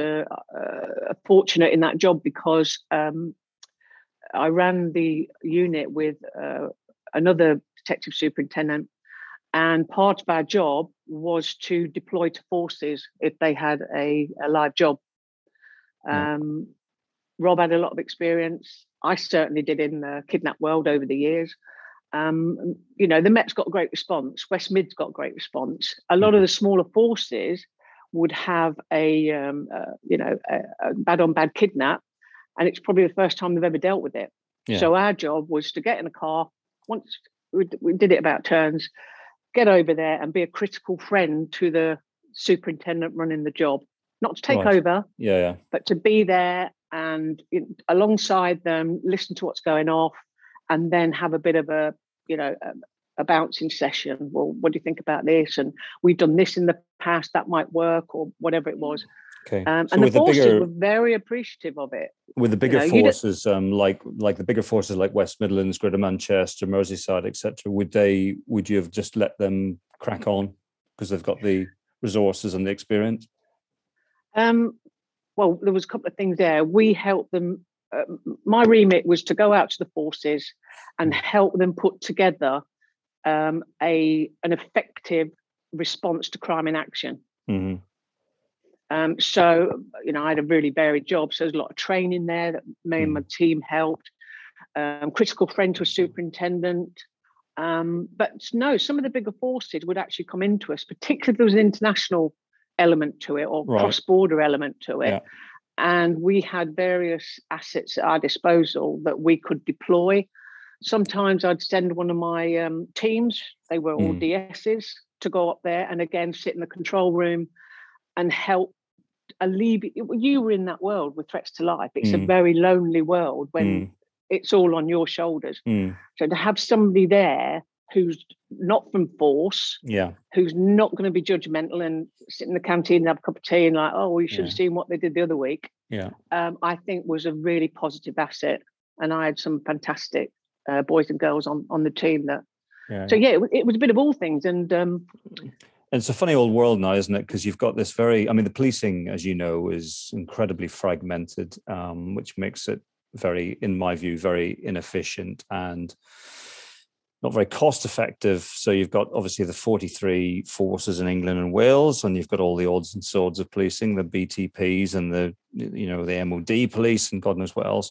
fortunate in that job because I ran the unit with another detective superintendent, and part of our job was to deploy to forces if they had a live job. Rob had a lot of experience. I certainly did in the kidnap world over the years. You know, the Met's got a great response. West Mid's got a great response. A lot of the smaller forces would have a bad-on-bad kidnap, and it's probably the first time they've ever dealt with it. Yeah. So our job was to get in the car, once we did it about turns, get over there and be a critical friend to the superintendent running the job, not to take over, but to be there and alongside them, listen to what's going off, and then have a bit of a bouncing session. Well, what do you think about this? And we've done this in the past, that might work, or whatever it was. Okay. So and the forces were very appreciative of it. With the bigger forces, like the bigger forces like West Midlands, Greater Manchester, Merseyside, etc., would you have just let them crack on because they've got the resources and the experience? Well, there was a couple of things there. We helped them. My remit was to go out to the forces and help them put together an effective response to crime in action. Mm-hmm. So, you know, I had a really varied job. So there's a lot of training there that me and my team helped. Critical friend to a superintendent. But no, some of the bigger forces would actually come into us, particularly if there was an international element to it or cross-border element to it. Yeah. And we had various assets at our disposal that we could deploy. Sometimes I'd send one of my teams, they were all DSs, to go up there and again sit in the control room and help alleviate. You were in that world with threats to life. It's a very lonely world when it's all on your shoulders. So to have somebody there who's not from force, who's not going to be judgmental and sit in the canteen and have a cup of tea and like, oh, you should have seen what they did the other week. I think was a really positive asset. And I had some fantastic boys and girls on the team that. So it was a bit of all things. And it's a funny old world now, isn't it? Because you've got this very, I mean, the policing, as you know, is incredibly fragmented, which makes it very, in my view, very inefficient and not very cost effective. So you've got obviously the 43 forces in England and Wales, and you've got all the odds and sods of policing, the BTPs and the, you know, the MOD police and God knows what else.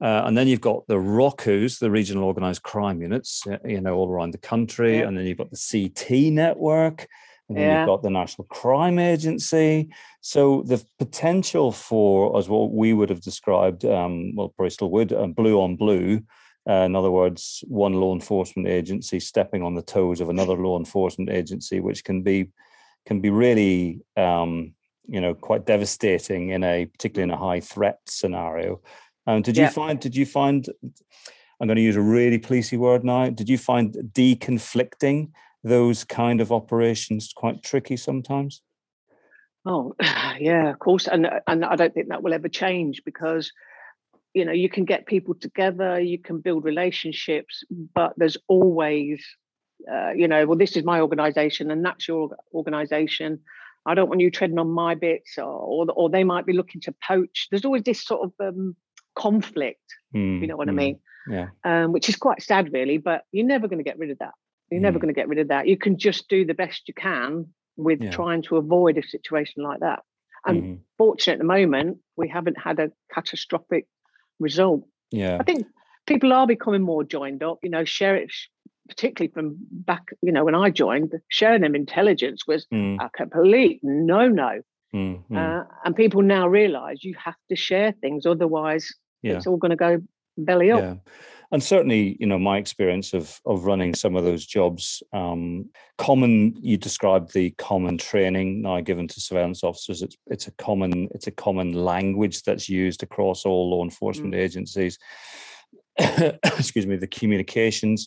And then you've got the ROCUs, the Regional Organised Crime Units, you know, all around the country. And then you've got the CT network, and then you've got the National Crime Agency. So the potential for, as what we would have described, well, probably still would, blue on blue, in other words, one law enforcement agency stepping on the toes of another law enforcement agency, which can be really, you know, quite devastating in a, particularly in a high threat scenario. Did you find, I'm going to use a really policey word now, did you find deconflicting those kind of operations quite tricky sometimes? Oh, yeah, of course. And I don't think that will ever change because, you know, you can get people together, you can build relationships, but there's always, you know, well, this is my organisation and that's your organisation. I don't want you treading on my bits or they might be looking to poach. There's always this sort of... conflict, you know what I mean? Yeah. Which is quite sad, really, but you're never going to get rid of that. You're never going to get rid of that. You can just do the best you can with trying to avoid a situation like that. And fortunately, at the moment, we haven't had a catastrophic result. I think people are becoming more joined up, you know, sheriffs, particularly from back, you know, when I joined, sharing them intelligence was a complete no-no. And people now realise you have to share things, otherwise it's all going to go belly up. And certainly, you know, my experience of running some of those jobs, you described the common training now given to surveillance officers. It's a common language that's used across all law enforcement agencies. Excuse me, the communications,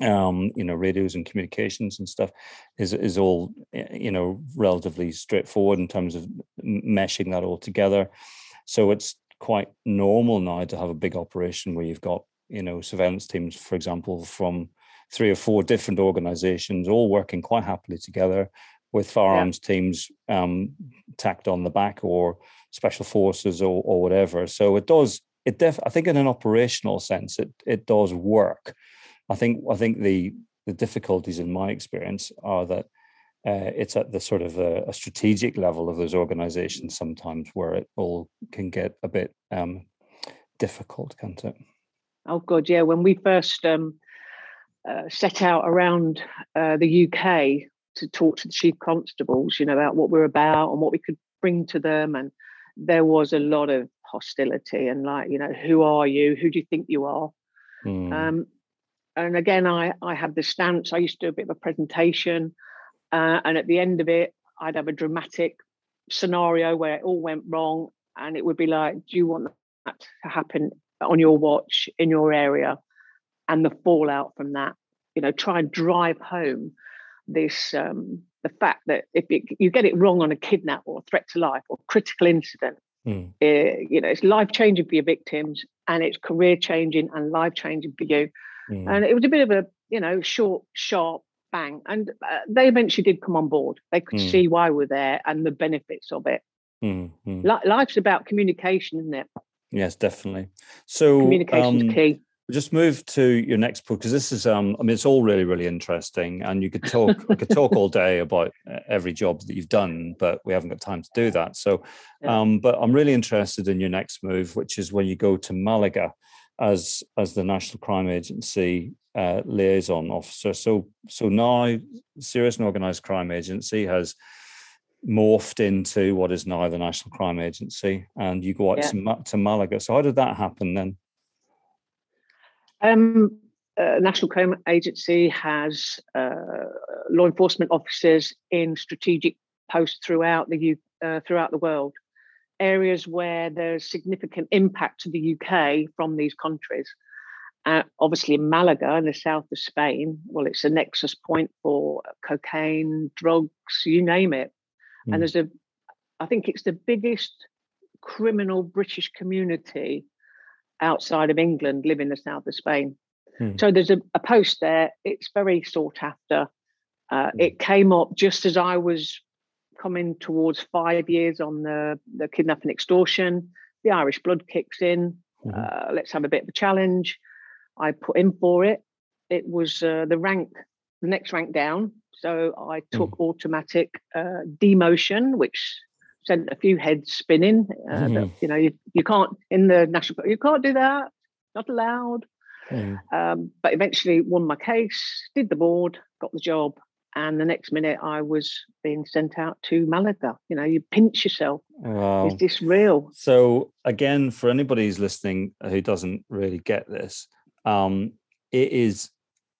you know, radios and communications and stuff is all, you know, relatively straightforward in terms of meshing that all together. So it's quite normal now to have a big operation where you've got, you know, surveillance teams, for example, from 3 or 4 different organizations, all working quite happily together with firearms teams tacked on the back, or special forces or whatever. So it does, I think in an operational sense, it does work. I think the difficulties in my experience are that it's at the sort of a strategic level of those organisations sometimes where it all can get a bit difficult, can't it? Oh God, yeah. When we first set out around the UK to talk to the chief constables, you know, about what we're about and what we could bring to them, and there was a lot of hostility and like, you know, who are you? Who do you think you are? And again, I had the stance. I used to do a bit of a presentation. And at the end of it, I'd have a dramatic scenario where it all went wrong. And it would be like, do you want that to happen on your watch, in your area? And the fallout from that, you know, try and drive home this, the fact that if you get it wrong on a kidnap or threat to life or critical incident, it, you know, it's life-changing for your victims and it's career-changing and life-changing for you. And it was a bit of a, you know, short, sharp bang. And they eventually did come on board. They could see why we're there and the benefits of it. Life's about communication, isn't it? Yes, definitely. So communication's key. Just move to your next book, because this is, I mean, it's all really, really interesting. And you could talk, we could talk all day about every job that you've done, but we haven't got time to do that. So, but I'm really interested in your next move, which is when you go to Malaga as the National Crime Agency liaison officer. So now Serious and Organised Crime Agency has morphed into what is now the National Crime Agency, and you go out to Malaga. So how did that happen then? National Crime Agency has law enforcement officers in strategic posts throughout the world. Areas where there's significant impact to the UK from these countries. obviously in Malaga in the south of Spain. Well, it's a nexus point for cocaine, drugs, you name it. Mm. And there's I think it's the biggest criminal British community outside of England live in the south of Spain. Mm. So there's a post there. It's very sought after. It came up just as I was coming towards 5 years on the kidnap and extortion. The Irish blood kicks in. Mm. Let's have a bit of a challenge. I put in for it. It was the next rank down. So I took automatic demotion, which sent a few heads spinning. That, you can't in the national. You can't do that. Not allowed. Mm. But eventually won my case. Did the board. Got the job. And the next minute, I was being sent out to Malaga. You know, you pinch yourself. Wow. Is this real? So again, for anybody who's listening who doesn't really get this, it is,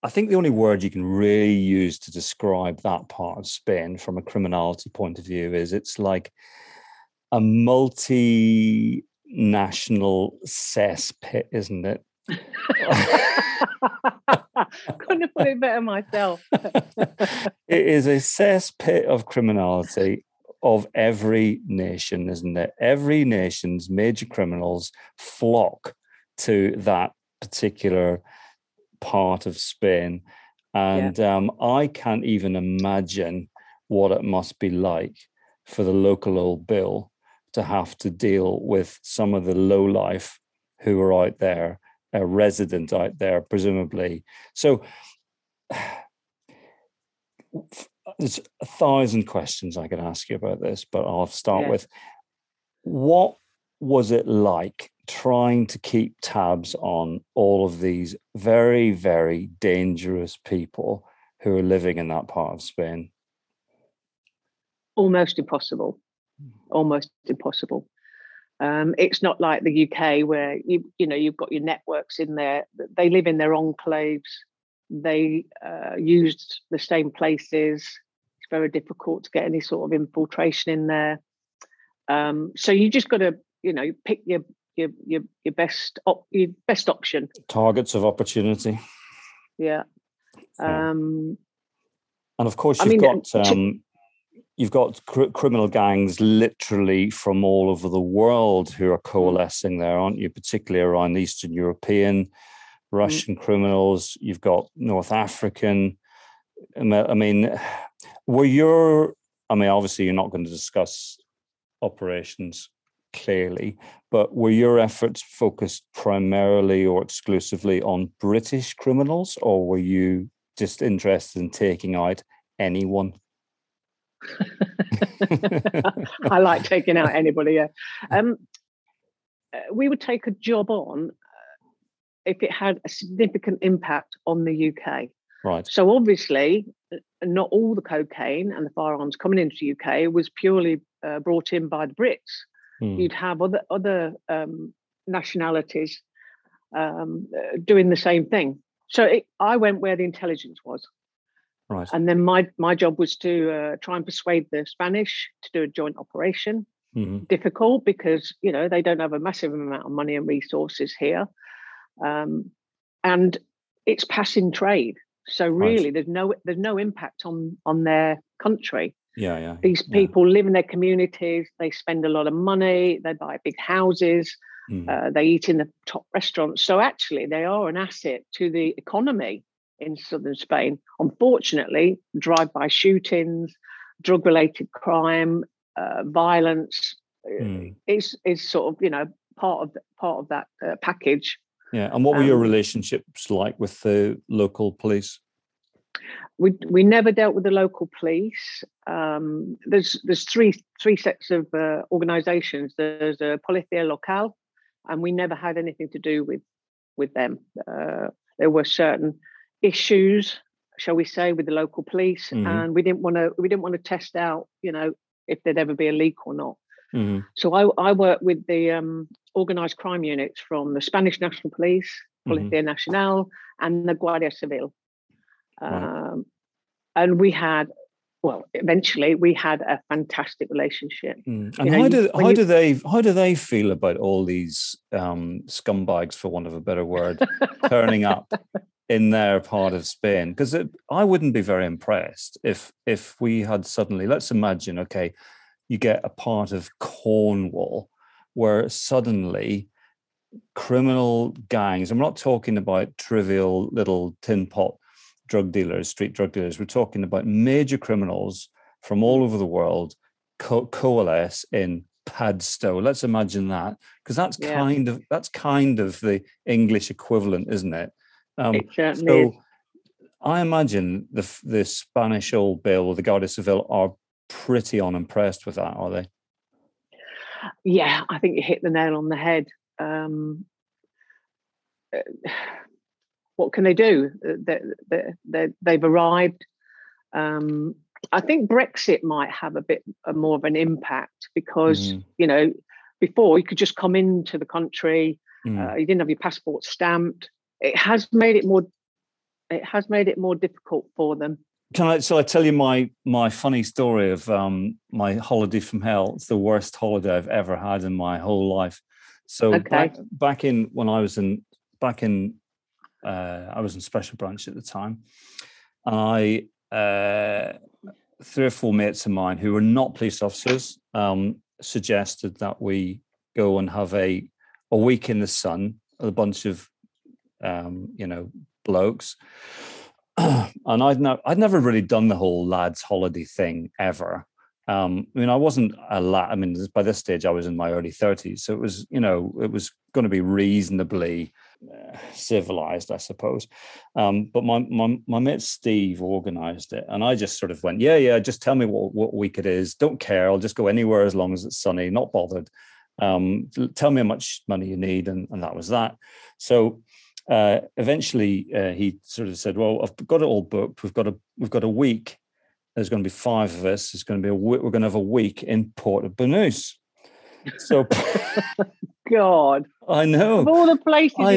I think the only word you can really use to describe that part of Spain from a criminality point of view is it's like a multinational cesspit, isn't it? Couldn't have put it better myself. It is a cesspit of criminality of every nation, isn't it? Every nation's major criminals flock to that particular part of Spain. And I can't even imagine what it must be like for the local old Bill to have to deal with some of the lowlife who are out there, a resident out there, presumably. So there's 1,000 questions I could ask you about this, but I'll start with, what was it like trying to keep tabs on all of these very, very dangerous people who are living in that part of Spain? Almost impossible. Almost impossible. It's not like the UK where you've got your networks in there. They live in their enclaves. They use the same places. It's very difficult to get any sort of infiltration in there. So you just got to pick your best best option. Targets of opportunity. Yeah. And of course, you've got criminal gangs literally from all over the world who are coalescing there, aren't you? Particularly around Eastern European, Russian criminals. You've got North African. I mean, obviously you're not going to discuss operations clearly, but were your efforts focused primarily or exclusively on British criminals, or were you just interested in taking out anyone? I like taking out anybody. Yeah. We would take a job on if it had a significant impact on the UK. Right. So obviously, not all the cocaine and the firearms coming into the UK was purely brought in by the Brits. Mm. You'd have other nationalities doing the same thing. So I went where the intelligence was. Right. And then my job was to try and persuade the Spanish to do a joint operation. Mm-hmm. Difficult because, they don't have a massive amount of money and resources here. And it's passing trade. So really, there's no impact on their country. Yeah, yeah. These people live in their communities. They spend a lot of money. They buy big houses. Mm. They eat in the top restaurants. So actually, they are an asset to the economy in southern Spain. Unfortunately, drive-by shootings, drug-related crime, violence is sort of part of that package. Yeah, and what were your relationships like with the local police? We never dealt with the local police. There's three sets of organisations. There's a Policía Local, and we never had anything to do with them. There were certain issues, shall we say, with the local police, and we didn't want to test out, if there'd ever be a leak or not. Mm-hmm. So I worked with the organised crime units from the Spanish National Police, Policía Nacional, and the Guardia Civil, and we had well, eventually we had a fantastic relationship. Mm. And how do they feel about all these scumbags, for want of a better word, turning up in their part of Spain? Because I wouldn't be very impressed if we had suddenly, let's imagine, okay, you get a part of Cornwall where suddenly criminal gangs, and we're not talking about trivial little tin pot drug dealers, street drug dealers, we're talking about major criminals from all over the world coalesce in Padstow. Let's imagine that, because that's kind of the English equivalent, isn't it? It certainly is. I imagine the Spanish old bill, the Guardia Civil, are pretty unimpressed with that, are they? Yeah, I think you hit the nail on the head. What can they do? They've arrived. I think Brexit might have a bit more of an impact because, before you could just come into the country, you didn't have your passport stamped. It has made it more difficult for them. Shall I tell you my funny story of my holiday from hell? It's the worst holiday I've ever had in my whole life. So okay. I was in Special Branch at the time, and three or four mates of mine who were not police officers suggested that we go and have a week in the sun, a bunch of blokes. And I'd never really done the whole lads holiday thing ever. I wasn't a lad. I mean, by this stage I was in my early 30s, so it was going to be reasonably civilized, I suppose. But my mate Steve organised it, and I just sort of went, yeah, just tell me what week it is. Don't care. I'll just go anywhere as long as it's sunny. Not bothered. Tell me how much money you need, and that was that. So. Eventually, he sort of said, "Well, I've got it all booked. We've got a week. There's going to be five of us. It's going to be we're going to have a week in Puerto Banús." So, God, I know. Of all the places, I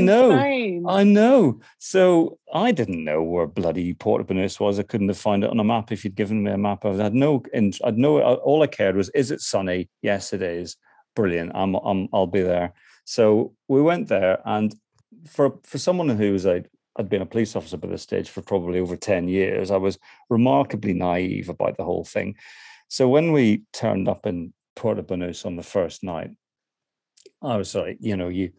know. So I didn't know where bloody Puerto Banús was. I couldn't have found it on a map. If you'd given me a map, all I cared was, is it sunny? Yes, it is. Brilliant. I'll be there. So we went there, and. For someone who was I'd been a police officer by this stage for probably over 10 years, I was remarkably naive about the whole thing. So when we turned up in Puerto Banús on the first night, I was like, you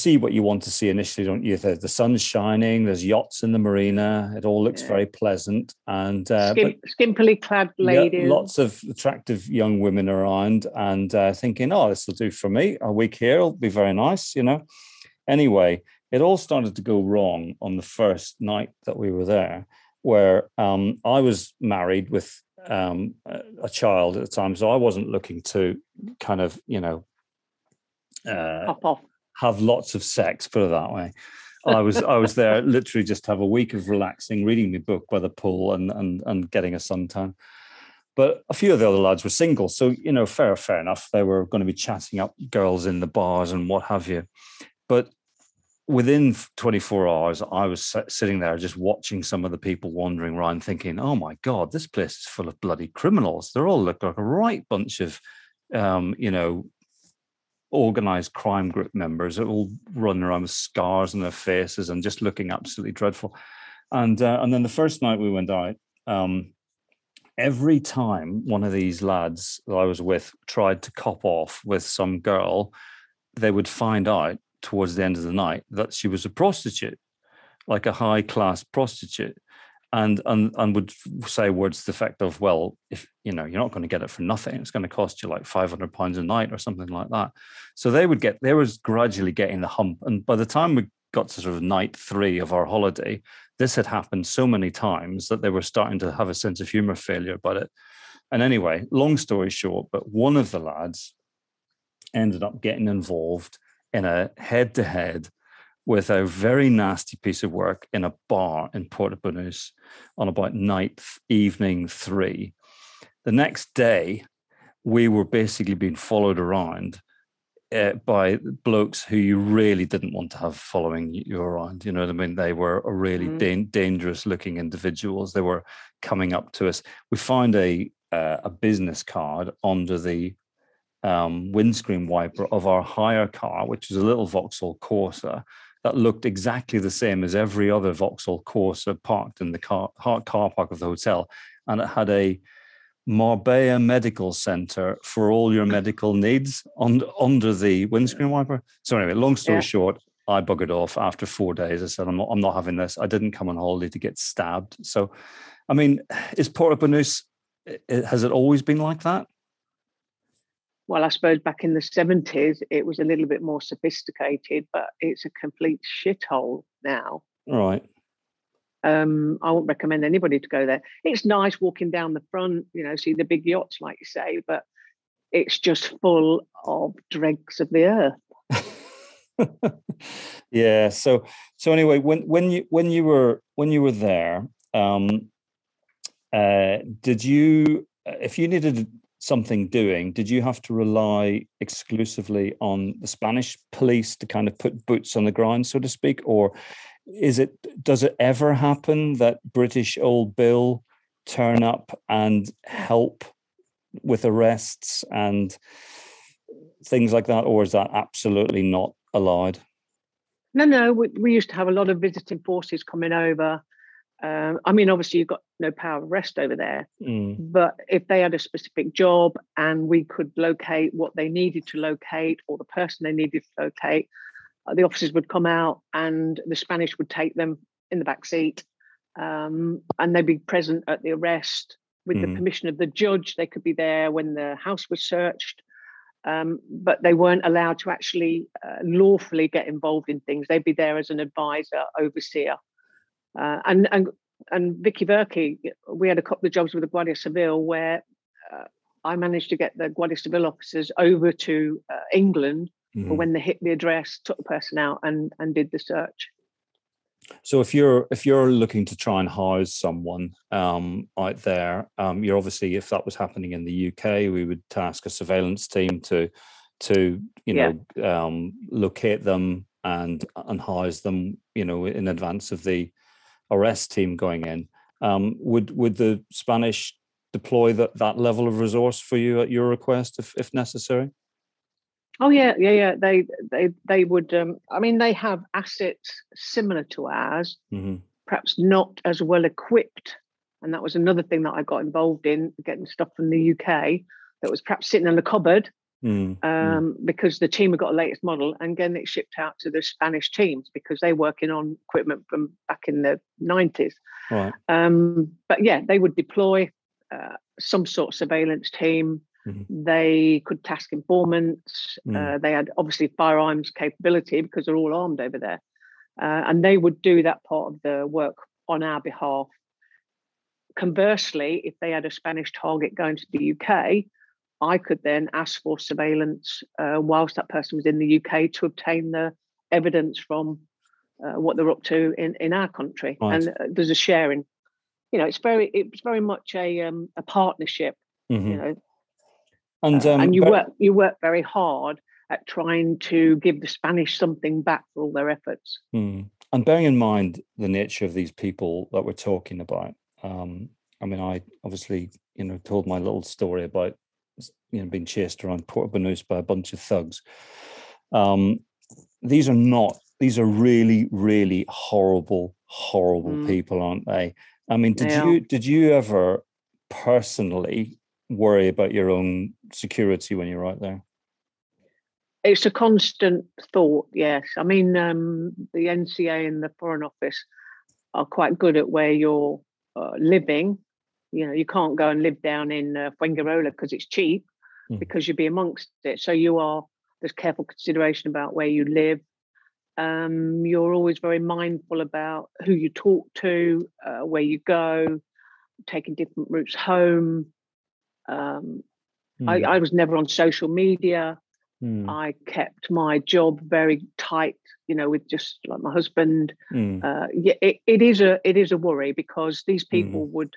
see what you want to see initially, don't you? The sun's shining, there's yachts in the marina, it all looks very pleasant, and skimpily clad ladies. Yeah, lots of attractive young women around, and thinking, oh, this will do for me. A week here will be very nice, Anyway, it all started to go wrong on the first night that we were there, where I was married with a child at the time, so I wasn't looking to kind of, pop off. Have lots of sex, put it that way. I was there literally just to have a week of relaxing, reading my book by the pool and getting a suntan. But a few of the other lads were single, so, fair enough. They were going to be chatting up girls in the bars and what have you. But within 24 hours, I was sitting there just watching some of the people wandering around thinking, oh, my God, this place is full of bloody criminals. They all look like a right bunch of, organised crime group members that all run around with scars on their faces and just looking absolutely dreadful. And then the first night we went out, every time one of these lads that I was with tried to cop off with some girl, they would find out towards the end of the night that she was a prostitute, like a high-class prostitute, and would say words to the effect of, well, if you're not going to get it for nothing, it's going to cost you like £500 a night or something like that. So they were gradually getting the hump, and by the time we got to sort of night three of our holiday, this had happened so many times that they were starting to have a sense of humour failure about it. And anyway, long story short, but one of the lads ended up getting involved in a head-to-head with a very nasty piece of work in a bar in Puerto Banús on about evening three. The next day, we were basically being followed around by blokes who you really didn't want to have following you around. You know what I mean? They were a really dangerous-looking individuals. They were coming up to us. We found a business card under the windscreen wiper of our hire car, which was a little Vauxhall Corsa that looked exactly the same as every other Vauxhall Corsa parked in the car park of the hotel, and it had a Marbella Medical Center for all your medical needs under the windscreen wiper. So anyway, long story short, I buggered off after 4 days. I said, I'm not having this. I didn't come on holiday to get stabbed. So, I mean, is Porto Banús, has it always been like that? Well, I suppose back in the 70s, it was a little bit more sophisticated, but it's a complete shithole now. Right. I wouldn't recommend anybody to go there. It's nice walking down the front, you know, see the big yachts, like you say, but it's just full of dregs of the earth. Yeah. So anyway, when you were there, if you needed something doing, did you have to rely exclusively on the Spanish police to kind of put boots on the ground, so to speak, or? Does it ever happen that British old Bill turn up and help with arrests and things like that, or is that absolutely not allowed? No, we used to have a lot of visiting forces coming over. I mean, obviously you've got no power of arrest over there, but if they had a specific job and we could locate what they needed to locate or the person they needed to locate, the officers would come out and the Spanish would take them in the back seat, and they'd be present at the arrest with the permission of the judge. They could be there when the house was searched, but they weren't allowed to actually lawfully get involved in things. They'd be there as an advisor, overseer. And Vicky Verkey, we had a couple of jobs with the Guardia Civil where I managed to get the Guardia Civil officers over to England for when they hit the address, took the person out and did the search. So if you're looking to try and house someone out there, you're obviously, if that was happening in the UK, we would task a surveillance team to locate them and house them, you know, in advance of the arrest team going in. Would the Spanish deploy that level of resource for you at your request if necessary? Oh yeah. They would. I mean, they have assets similar to ours, perhaps not as well equipped. And that was another thing that I got involved in, getting stuff from the UK that was perhaps sitting in the cupboard because the team had got the latest model, and getting it shipped out to the Spanish teams because they're working on equipment from back in the 90s. Right. But yeah, they would deploy some sort of surveillance team. They could task informants. They had obviously firearms capability because they're all armed over there. And they would do that part of the work on our behalf. Conversely, if they had a Spanish target going to the UK, I could then ask for surveillance whilst that person was in the UK to obtain the evidence from what they're up to in our country. Right. And there's a sharing. You know, it's very much a partnership, you know. And you work very hard at trying to give the Spanish something back for all their efforts. And bearing in mind the nature of these people that we're talking about, I mean, I obviously, you know, told my little story about, you know, being chased around Porto Banús by a bunch of thugs. These are really, really horrible people, aren't they? I mean, did you ever personally worry about your own security when you're out there? It's a constant thought, yes. I mean, the NCA and the Foreign Office are quite good at where you're living. You know, you can't go and live down in Fuengirola because it's cheap, because you'd be amongst it. So there's careful consideration about where you live. You're always very mindful about who you talk to, where you go, taking different routes home. I was never on social media. I kept my job very tight, you know, with just like my husband. It is a worry because these people would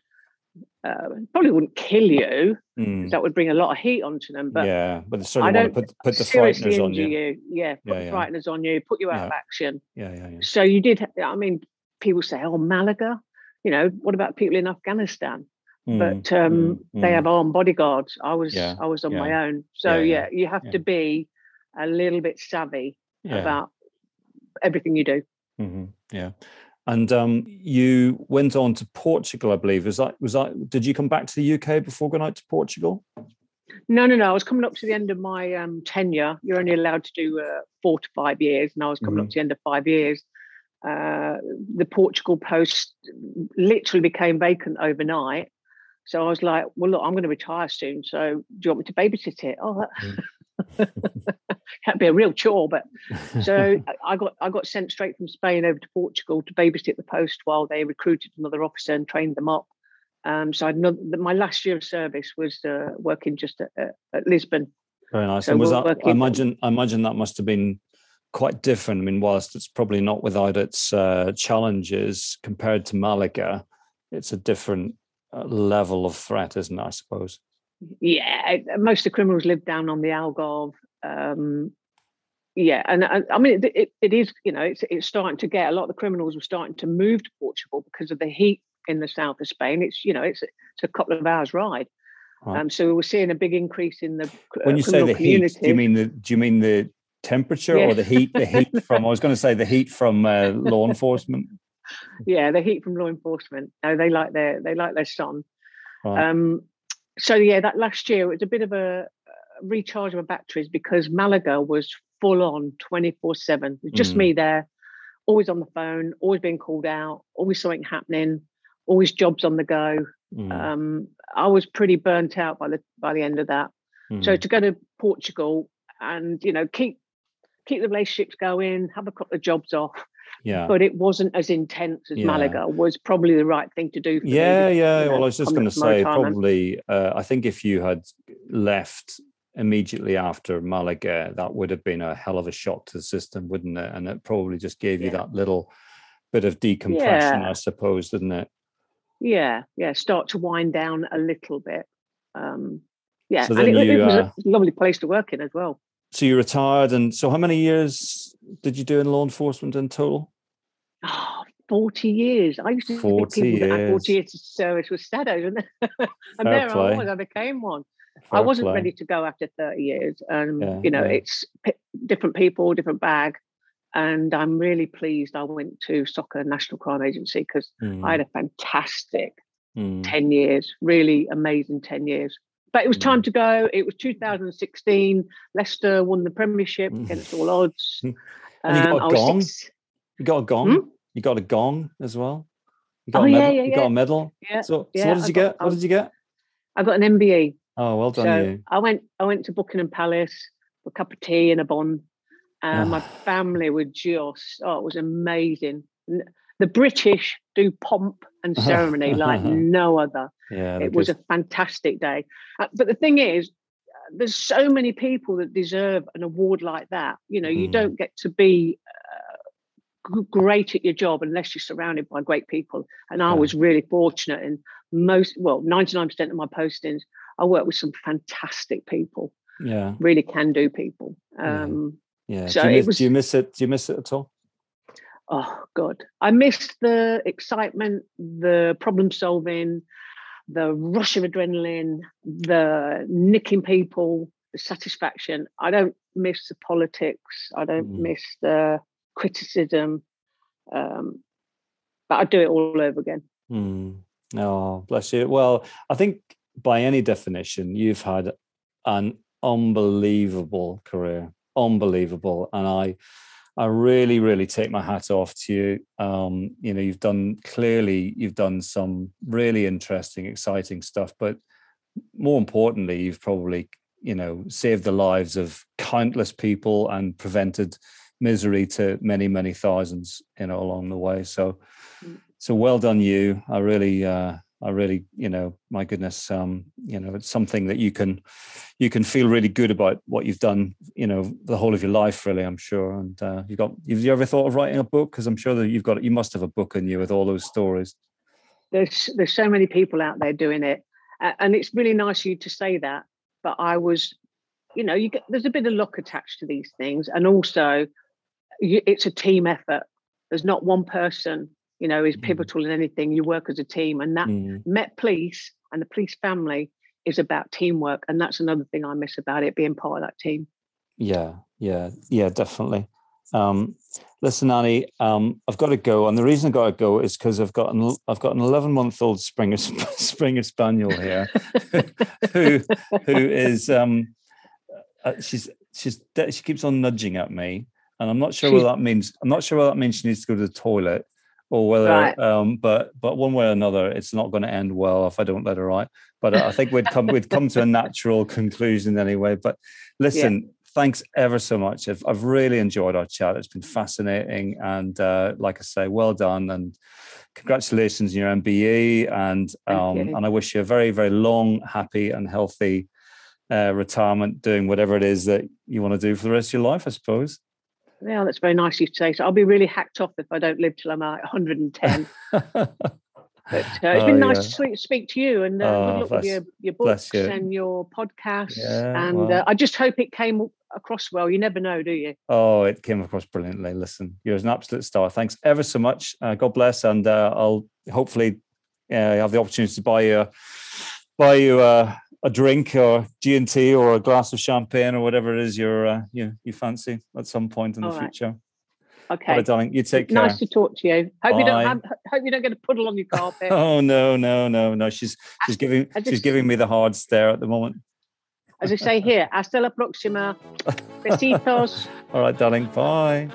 Probably wouldn't kill you. That would bring a lot of heat onto them. But yeah, but certainly want to put the frighteners on you. Yeah, put the frighteners on you, put you out of action. Yeah. So you did. I mean, people say, "Oh, Malaga." You know, what about people in Afghanistan? But they have armed bodyguards. I was on my own. So you have to be a little bit savvy about everything you do. Mm-hmm. Yeah. And you went on to Portugal, I believe. Was that? Did you come back to the UK before going out to Portugal? No. I was coming up to the end of my tenure. You're only allowed to do 4 to 5 years, and I was coming up to the end of 5 years. The Portugal post literally became vacant overnight. So I was like, well, look, I'm going to retire soon. So do you want me to babysit it? Oh, that'd be a real chore. But so I got sent straight from Spain over to Portugal to babysit the post while they recruited another officer and trained them up. So my last year of service was working just at Lisbon. Very nice. So and was that? I imagine that must have been quite different. I mean, whilst it's probably not without its challenges compared to Malaga, it's a different level of threat, isn't it? I suppose. Yeah, most of the criminals live down on the Algarve. And I mean, it is, you know, it's starting to get, a lot of the criminals were starting to move to Portugal because of the heat in the south of Spain. It's, you know, it's a couple of hours ride. Right. So we were seeing a big increase in the when you say the community. Heat, do you mean the temperature or the heat from? I was going to say the heat from law enforcement. Yeah, the heat from law enforcement. No, they like their sun. Right. So yeah, that last year it was a bit of a recharge of my batteries because Malaga was full on 24/7. Just me there, always on the phone, always being called out, always something happening, always jobs on the go. I was pretty burnt out by the end of that. So to go to Portugal and, you know, keep the relationships going, have a couple of jobs off. Yeah, but it wasn't as intense as Malaga was probably the right thing to do. For me. Well, I was just going to say, probably, I think if you had left immediately after Malaga, that would have been a hell of a shock to the system, wouldn't it? And it probably just gave you that little bit of decompression, I suppose, didn't it? Yeah. Start to wind down a little bit. So and it was a lovely place to work in as well. So you retired, and so how many years did you do in law enforcement in total? 40 years. I used to think people that had 40 years of service was shadows, and there I was. I became one. I wasn't ready to go after 30 years, and it's different people, different bag. And I'm really pleased I went to SOCA, National Crime Agency, because I had a fantastic 10 years, really amazing 10 years. But it was time to go. It was 2016. Leicester won the Premiership against all odds. And you got a gong. You got a gong as well. You got a medal. You got a medal. Yeah. So what did you get? What did you get? I got an MBE. Oh, well done you. I went to Buckingham Palace for a cup of tea and a bun. And my family were just, it was amazing. The British do pomp and ceremony like no other. Yeah, it was a fantastic day. But the thing is, there's so many people that deserve an award like that. You know, you don't get to be great at your job unless you're surrounded by great people. And I was really fortunate in 99% of my postings, I worked with some fantastic people. Yeah. Really can-do people. Yeah. So do you miss it? Do you miss it at all? Oh, God. I missed the excitement, the problem solving, the rush of adrenaline, the nicking people, the satisfaction. I don't miss the politics. I don't miss the criticism. But I'd do it all over again. Oh, bless you. Well, I think by any definition, you've had an unbelievable career. Unbelievable. And I really, really take my hat off to you. You know, you've done some really interesting, exciting stuff, but more importantly, you've probably, you know, saved the lives of countless people and prevented misery to many, many thousands, you know, along the way. So well done you. I really, you know, my goodness, you know, it's something that you can feel really good about what you've done, you know, the whole of your life, really, I'm sure. And have you ever thought of writing a book? Because I'm sure that you must have a book in you with all those stories. There's so many people out there doing it, and it's really nice of you to say that. But I was, you know, you get, there's a bit of luck attached to these things, and also it's a team effort. There's not one person, you know, is pivotal in anything. You work as a team, and that Met Police and the police family is about teamwork, and that's another thing I miss about it, being part of that team. Yeah, definitely. Listen, Annie, I've got to go, and the reason I've got to go is because I've got an 11-month-old Springer Spaniel here, who is she keeps on nudging at me, and I'm not sure what that means. I'm not sure what that means. She needs to go to the toilet, or whether, but one way or another, it's not going to end well if I don't let her out. But I think we'd come to a natural conclusion anyway. But listen. Yeah. Thanks ever so much. I've really enjoyed our chat. It's been fascinating. And like I say, well done. And congratulations on your MBE. And and I wish you a very, very long, happy and healthy retirement, doing whatever it is that you want to do for the rest of your life, I suppose. Yeah, that's very nice of you to say. So I'll be really hacked off if I don't live till I'm 110. But it's been nice to speak to you, and good luck with your books and your podcasts. Yeah, and I just hope it came across well. You never know, do you? Oh, it came across brilliantly. Listen, you're an absolute star. Thanks ever so much. God bless, and I'll hopefully have the opportunity to buy you a drink or G&T or a glass of champagne or whatever it is you fancy at some point in the future. Okay. Right, darling, you take care. Nice to talk to you. Hope you don't get a puddle on your carpet. Oh no. She's giving me the hard stare at the moment. As I say here, hasta la próxima. Besitos. All right, darling. Bye.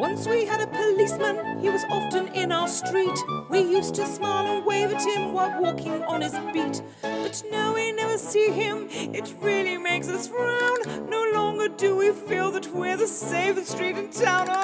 Once we had a policeman, he was often in our street. We used to smile and wave at him while walking on his beat. But now we never see him, it really makes us frown. No longer do we feel that we're the safest street in town.